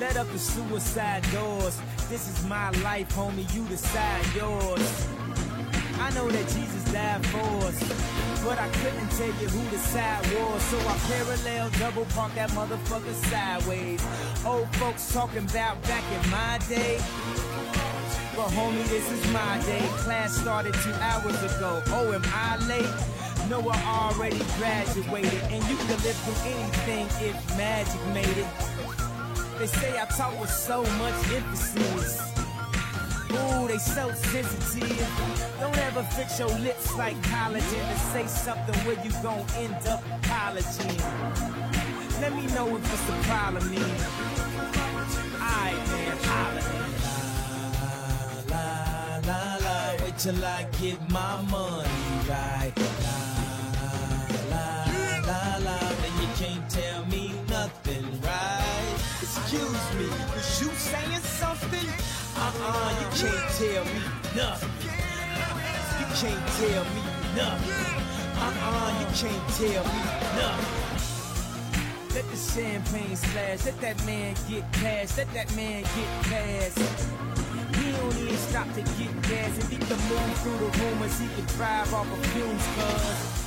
Let up the suicide doors. This is my life, homie, you decide yours. I know that Jesus died for us, but I couldn't tell you who the side was. So I parallel double park that motherfucker sideways. Old folks talking about back in my day, but homie, this is my day. Class started 2 hours ago. Oh, am I late? No, I already graduated, and you can live through anything if magic made it. They say I talk with so much emphasis. Ooh, they so sensitive. Don't ever fix your lips like collagen to say something where you gon' end up apologizing. Let me know if it's a problem here. Aight, man, holla. La, la, la, la, wait till I get my money right. Excuse me, was you saying something? Uh-uh, you can't tell me nothing. You can't tell me nothing. Uh-uh, you can't tell me nothing. Let the champagne splash, let that man get cash, let that man get past. He don't even stop to get gas. If he can move through the rumors, he can drive off a fumes, cuz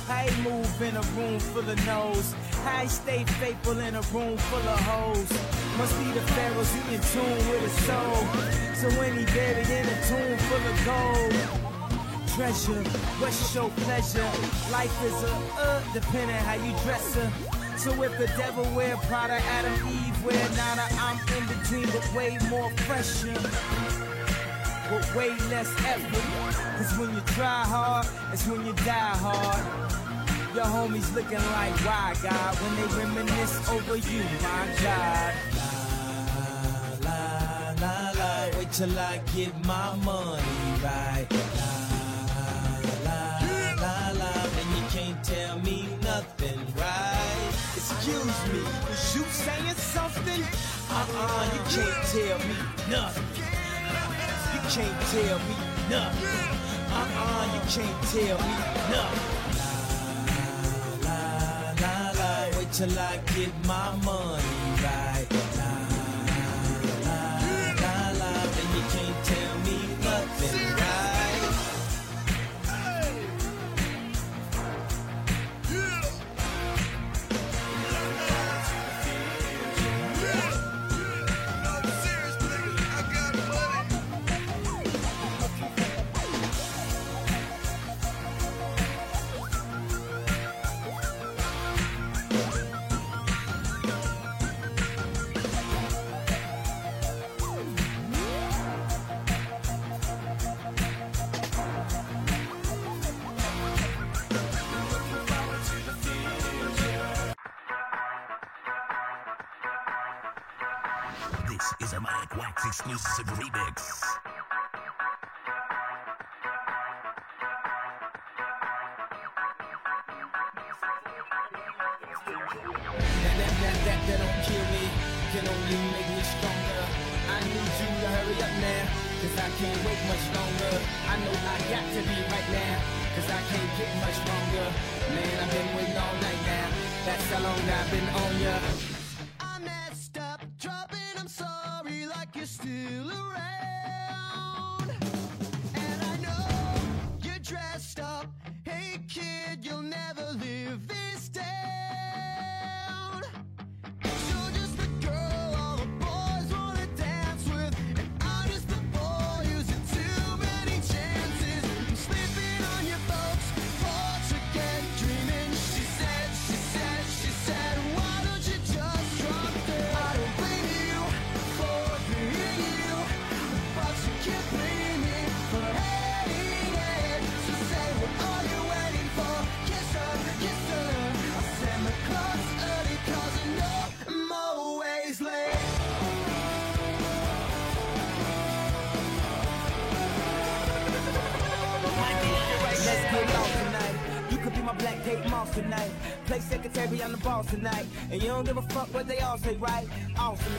I ain't move in a room full of no's. I stay faithful in a room full of hoes. Must be the pharaohs, he in tune with his soul. So when he buried in a tomb full of gold. Treasure, what's your pleasure? Life is a depending how you dress her. So if the devil wear Prada, Adam Eve wear Nada, I'm in between but way more pressure. But way less effort. Cause when you try hard, it's when you die hard. Your homies looking like why God when they reminisce over you, my God. La, la, la, la, wait till I get my money right. La, la, la, la, and you can't tell me nothing, right? Excuse me, was you saying something? Uh-uh, you can't tell me nothing. You can't tell me nothing. Uh-uh, you can't tell me nothing. Till I get my money right. La, la, la, la, and you can't tell me nothing, right? Hey. Yeah. No, serious, nigga, I got money. Exclusive remix. That don't kill me, can only make me stronger. I need you to hurry up now, cause I can't wait much longer. I know I got to be right now, cause I can't get much longer. Man, I've been waiting all night now, that's how long I've been on ya. Down. You're just the girl all the boys 8 malls tonight. Play secretary on the balls tonight. And you don't give a fuck what they all say, right? Awesome,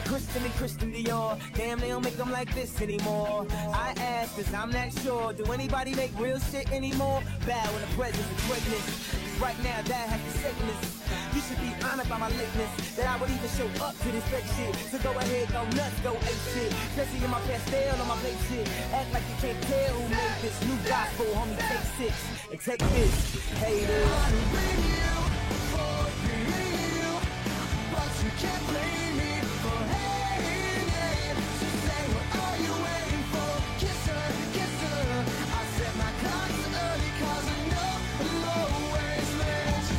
Christian Dior. Damn, they don't make them like this anymore. I ask, cause I'm not sure. Do anybody make real shit anymore? Bad when the presence of greatness. Right now, that has the sickness. You should be honored by my likeness, that I would even show up to this fake shit. So go ahead, go nuts, go ape shit. Especially in my pastel on my plate shit. Act like you can't tell who made this new gospel, homie. Take 6 and take this, haters. I can blame you for being you, but you can't blame me for hating it. So say, what are you waiting for? Kiss her, kiss her. I set my clocks early 'cause I know it'll always last.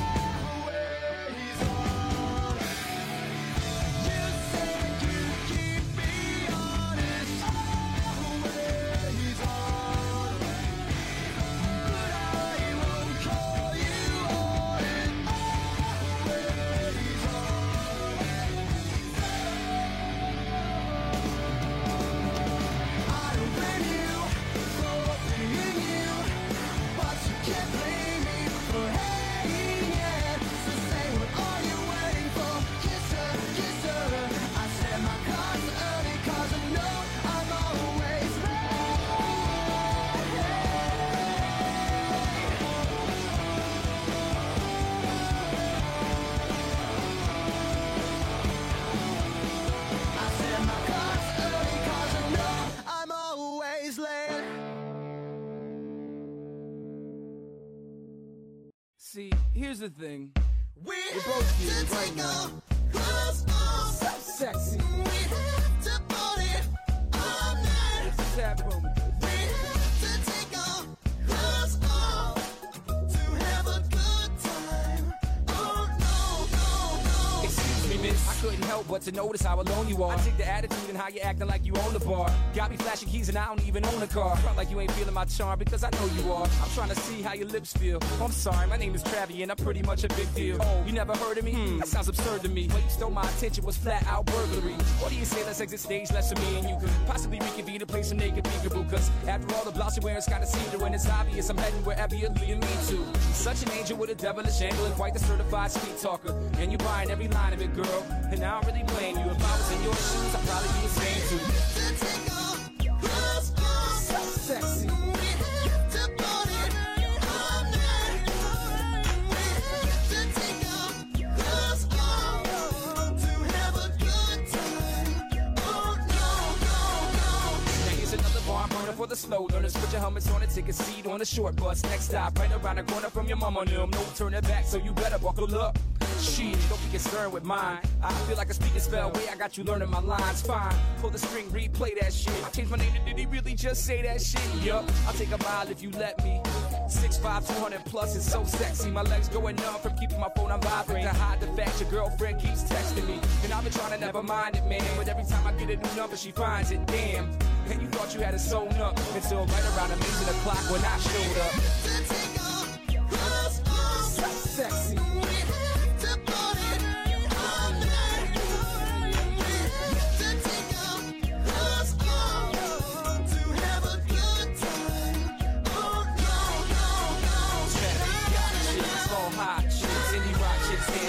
See, here's the thing. We have to take our clothes off. Sexy. We have to party all night. It's a sad moment. We have to take our clothes off to have a good time. Oh, no. Excuse me, miss. I couldn't help but to notice how alone you are. I take the attitude and how you're acting like you own the bar. Got me flashing keys and I don't even own a car. Front like you ain't feeling my charm because I know you are. I'm trying to see how your lips feel. I'm sorry, my name is Travi and I'm pretty much a big deal. Oh, you never heard of me? That sounds absurd to me. What you stole my attention was flat out burglary. What do you say let's exit stage left for me and you could possibly reconvene to play some naked peekaboo? Cause after all the blouse you're wearing's kinda see-through and it's obvious I'm heading wherever you lead me to. Such an angel with a devilish angle and quite the certified sweet talker. And you buying every line of it, girl. And I don't really blame you. If I was in your shoes, I'd probably be the same too. We have to take our clothes off. So sexy. We have to party all night. We have to take our clothes off to have a good time. Oh, no. Now here's another bar burner for the slow learners. Put your helmets on and take a seat on a short bus. Next stop, right around the corner from your mama. No turning back, so you better buckle up. Shit, don't be concerned with mine. I feel like a speaking spell way. I got you learning my lines, fine. Pull the string, replay that shit. I changed my name, did he really just say that shit? Yup, I'll take a mile if you let me. 6'5", 200 plus, it's so sexy. My legs going numb from keeping my phone on vibrate. To hide the fact your girlfriend keeps texting me. And I've been trying to never mind it, man. But every time I get a new number, she finds it, damn. And you thought you had it sewn up until right around amazing o'clock when I showed up. We have to take off clothes off. So sexy.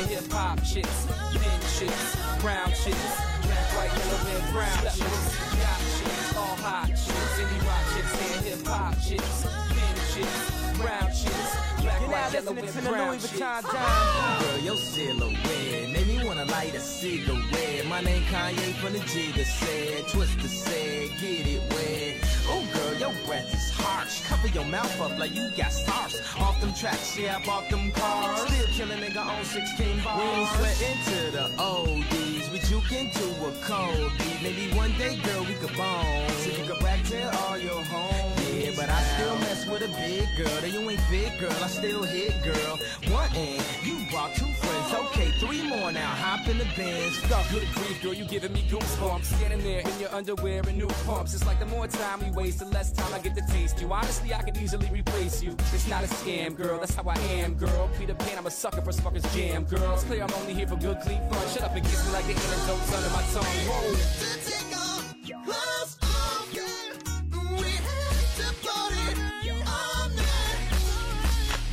Hip-hop shits, thin shits, brown shits, black, white, yellow, and brown shits, yacht shits, all hot shits, indie rock shits, and hip-hop shits, thin shits, brown shits, black, white, yellow, and brown shits. Girl, your silhouette made me wanna light a cigarette. My name Kanye from the G that said, twist the said, get it wet. Oh girl, your breath is harsh. Cover your mouth up like you got stars. Off them tracks, yeah, I bought them cars. Still killing nigga on 16 bars. We ain't sweating to the oldies. We juking to a coldie. Maybe one day, girl, we could bone. So you could back to all your homes. Yeah, but I still mess with a big girl. Though you ain't big, girl, I still hit, girl. One in, you brought 2 friends. Okay, 3 more now, hop in the Benz. God, good grief, girl, you giving me goosebumps. Standing there in your underwear and new pumps. It's like the more time we waste, the less time I get to taste you. Honestly, I could easily replace you. It's not a scam, girl, that's how I am, girl. Peter Pan, I'm a sucker for Smucker's Jam, girl. It's clear I'm only here for good, clean fun. Shut up and kiss me like the antidotes under my tongue. Whoa. We have to take our clothes off. We have to party all night.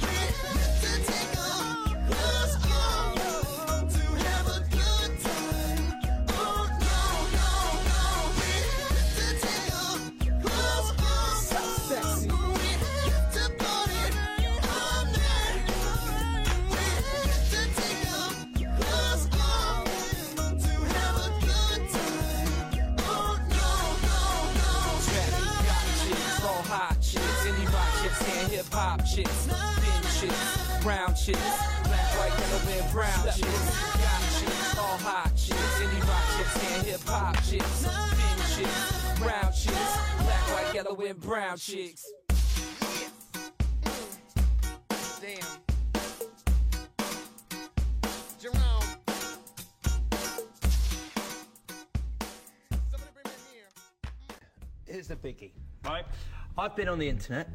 We have to take our chicks, thin chicks, brown chicks, black, white, yellow, and brown chicks, got chicks, all hot chicks, indie rock chicks, and hip hop chicks, thin chicks, brown chicks, black, white, yellow, and brown chicks. Damn. Jerome. Somebody bring me in here. Here's the biggie, right? I've been on the internet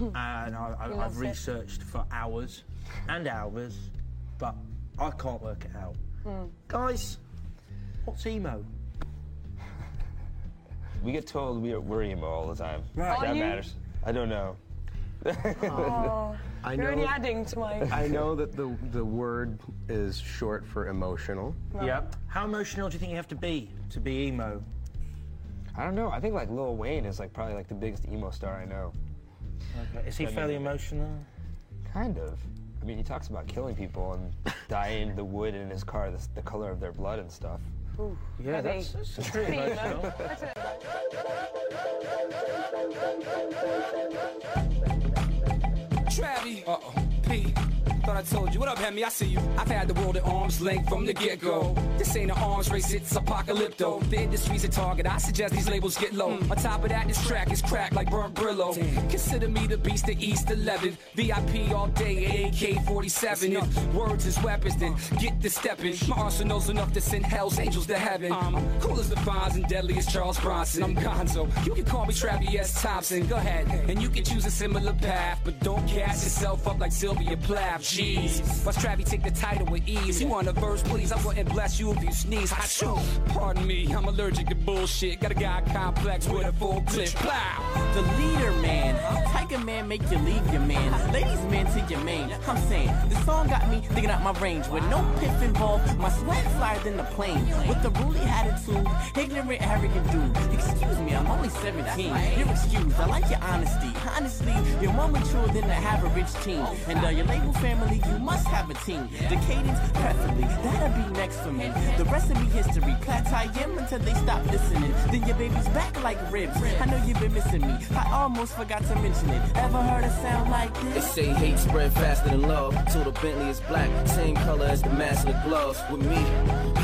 and I've researched for hours and hours, but I can't work it out. Guys, what's emo? We get told we're emo all the time. Right. That matters. I don't know. Oh, you're already adding to my... I know that the word is short for emotional. Right. Yep. How emotional do you think you have to be emo? I don't know. I think like Lil Wayne is like probably like the biggest emo star I know. Okay. Is he fairly emotional? Kind of. I mean, he talks about killing people and dyeing the wood in his car the color of their blood and stuff. Ooh, yeah, that's pretty emotional. Travi. Pete. Thought I told you. What up, Hemi? I see you. I've had the world at arm's length from the get-go. This ain't an arms race, it's apocalypto. The industry's a target. I suggest these labels get low. On top of that, this track is cracked like burnt Brillo. Damn. Consider me the beast of East 11. VIP all day, AK-47. If words is weapons, then get to stepping. My arsenal's enough to send hell's angels to heaven. I'm cool as the Fonz and deadly as Charles Bronson. I'm Gonzo. You can call me Travis S. Thompson. Go ahead. And you can choose a similar path, but don't cast yourself up like Sylvia Plath. Jeez. Watch Travi take the title with ease. You want a verse, please? I wouldn't bless you if you sneeze. I shoot. Pardon me, I'm allergic to bullshit. Got a guy complex with a full clip. Plow. The leader, man. Tiger man, make you leave your man. Ladies, man, to your man. I'm saying, this song got me thinking out my range. With no piff involved, my swag flyer than the plane. With the ruly attitude, ignorant, arrogant dude. Excuse me, I'm only 17. You're excused, I like your honesty. Honestly, you're more mature than the average teen. And your label family, you must have a team. The cadence, preferably, that'll be next for me. The rest of me history, plateau yam until they stop listening. Then your baby's back like ribs. I know you've been missing me. I almost forgot to mention it. Ever heard a sound like this? They say hate spread faster than love. Till the Bentley is black, same color as the mask of the gloves. With me,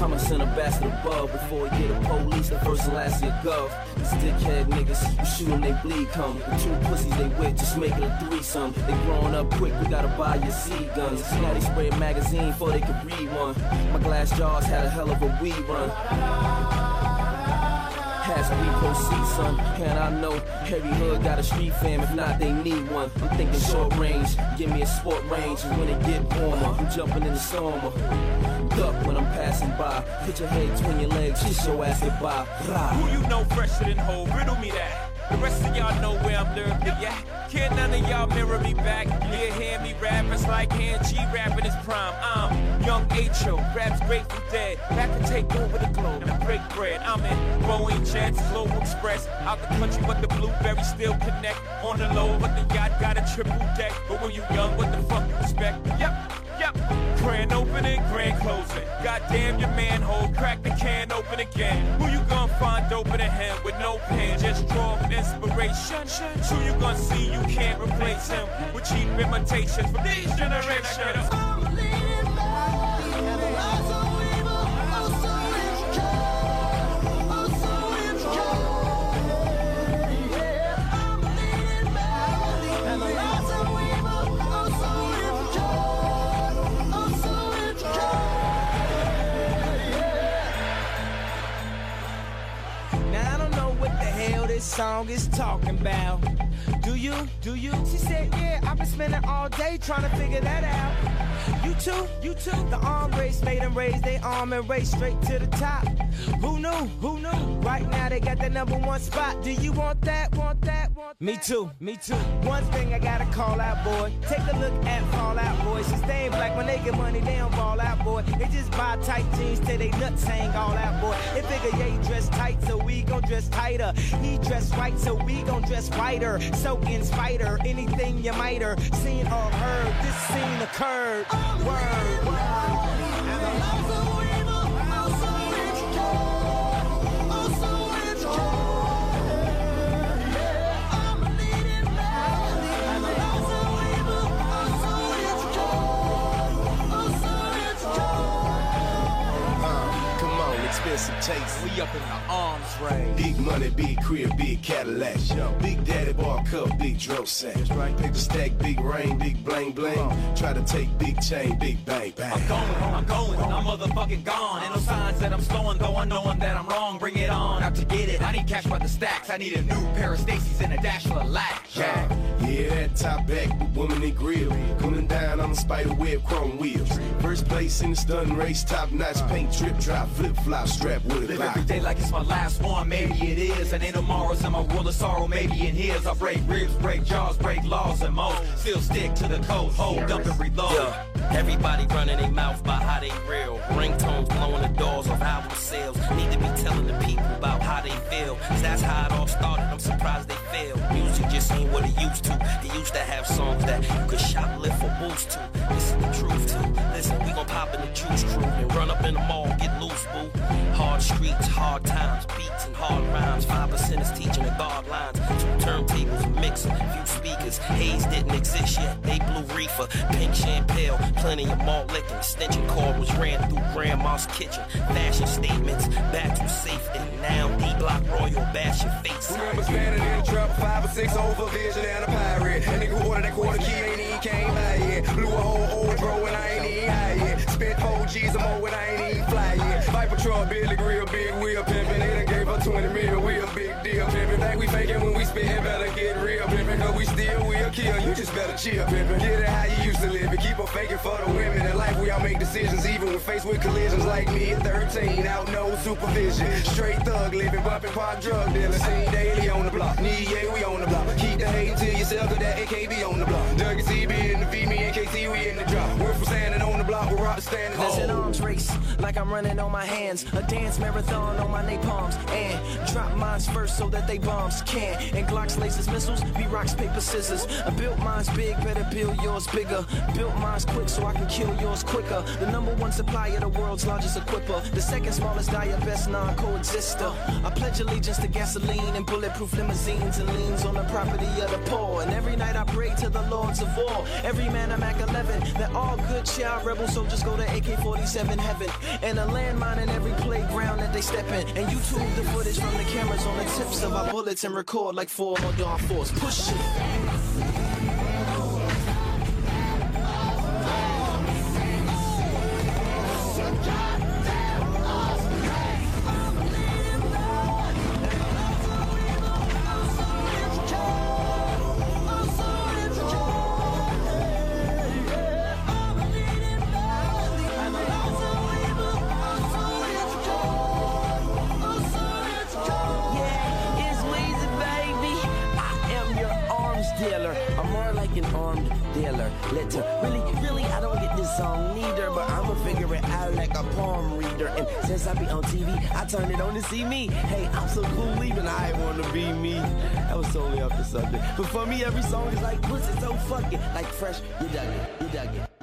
I'm a center bastard above. Before you get the police, the first and last of your gov. These dickhead niggas, you shoot them, they bleed come. The two pussies they with, just make it a threesome. They growing up quick, we gotta buy your seed guns. Now they spray a magazine before they could read one. My glass jars had a hell of a weed run. Past we proceed, son, and I know every hood got a street fam, if not they need one. I'm thinking short range, give me a sport range, and when it get warmer, I'm jumping in the summer. Duck when I'm passing by, put your head between your legs, kiss your ass goodbye. Who you know fresher than whole, riddle me that. The rest of y'all know where I'm lurking, yeah. Can't none of y'all mirror me back. Yeah, hear me rap, it's like hand G rapping his prime. I'm young H.O., raps grateful dead. Back to take over the globe and break bread. I'm in Boeing Jets, Global Express. Out the country, but the blueberries still connect. On the low, but the yacht got a triple deck. But when you young, what the fuck you expect? Yep. Grand opening, grand closing. Goddamn your manhole, crack the can open again. Who you gonna find open a hand with no pen? Just draw an inspiration. Who you gonna see you can't replace him with cheap imitations from these generations? This song is talking about. Do you? She said, yeah, I've been spending all day trying to figure that out. You too. The arm race made them raise their arm and race straight to the top. Who knew? Right now they got the #1 spot. Do you want that? Want that? Me too. One thing I gotta call out, boy. Take a look at Fall Out Boy. Since they ain't black, when they get money, they don't ball out, boy. They just buy tight jeans till they nuts hang all out, boy. They figure, yeah, he dress tight, so we gon' dress tighter. He dress white, so we gon' dress whiter. So in spider, anything you might have seen or heard, this scene occurred. Word. it's a taste. We up in the arms race. Big money, big crib, big Cadillac. Yo. Big daddy bar cup, big drill sack. Right. Paper stack, big rain, big bling bling. Try to take big chain, big bang bang. I'm going, I'm motherfucking gone. Ain't no signs that I'm slowing, though I know that I'm wrong. Bring it on, out to get it. I need cash by the stacks. I need a new pair of Stacy's and a dash of a lack. Yeah. Yeah, that top back with woman and grill. Coming down on the spider web chrome wheels. First place in the stun race, top notch paint drip, drop, flip flop, strap with a Glock. Live every day like it's my last one, maybe it is. And ain't tomorrow's in my world of sorrow, maybe in his. I break ribs, break jaws, break laws and most. Still stick to the code, hold up and reload. Yeah. Everybody running their mouth by how they real. Ringtones blowing the doors off album sales. Need to be telling the people about how they feel. Cause that's how it all started, I'm surprised they failed. Music just ain't what it used to. They used to have songs that you could shoplift for booze to. This is the truth too. Listen, we gon' pop in the juice crew and run up in the mall, get loose, boo. Hard streets, hard times, beats and hard rhymes. 5% is teaching the guard lines. Two turntables, a mixer, few speakers. Haze didn't exist yet, they blew reefer. Pink champagne, plenty of malt liquor. Extension cord was ran through grandma's kitchen. Fashion statements, back to safety. Now D-Block Royal, bash your face. Remember standing in the trap, 5 or 6 over, vision and a pirate. A nigga ordered that quarter key, ain't even came by yet. Blew a whole old bro and I ain't even high yet. Spent 4 G's or more and I ain't even fly yet. Viper truck, Billy Grill, big wheel pimpin'. They done gave up 20 mil, we a big deal pimpin'. Back we fakin' when we spittin', better get real pimpin'. Cause we still will kill, you just better chill pimpin'. Get it how you used to live and keep on fakin' for the women. In life we all make decisions even when faced with collisions. Like me at 13, out no supervision. Straight thug living, bumpin' pop drug dealing. Seen daily on the block, need yeah, we on the block. Keep the hatin' to yourself cause that AKB on the block. Doug and CB in the V, me and KT we in the drop. We're from standing on the block, we're rock standing. That's an arms race, like I'm running on my hands. A dance marathon on my napalms. And drop mines first so that they bombs can't. And Glocks, lasers, missiles, we rocks, paper, scissors. I built mine's big, better build yours bigger. Built mine's quick so I can kill yours quicker. The #1 supplier, the world's largest equipper. The second smallest dire, best non-coexister. I pledge allegiance to gasoline and bulletproof limousines and liens on the property of the poor. And every night I pray to the lords of war. Every man I'm Mac 11, that all good child rebel soldiers go to AK-47 heaven. And a landmine in every playground that they step in. And YouTube the footage from the cameras on the tips of our bullets and record like 4 more Dawn Force. Push it. Turn it on to see me. Hey, I'm so cool leaving. I wanna be me. That was totally off the subject. But for me, every song is like pussy, so fuck it. Like fresh, you dug it.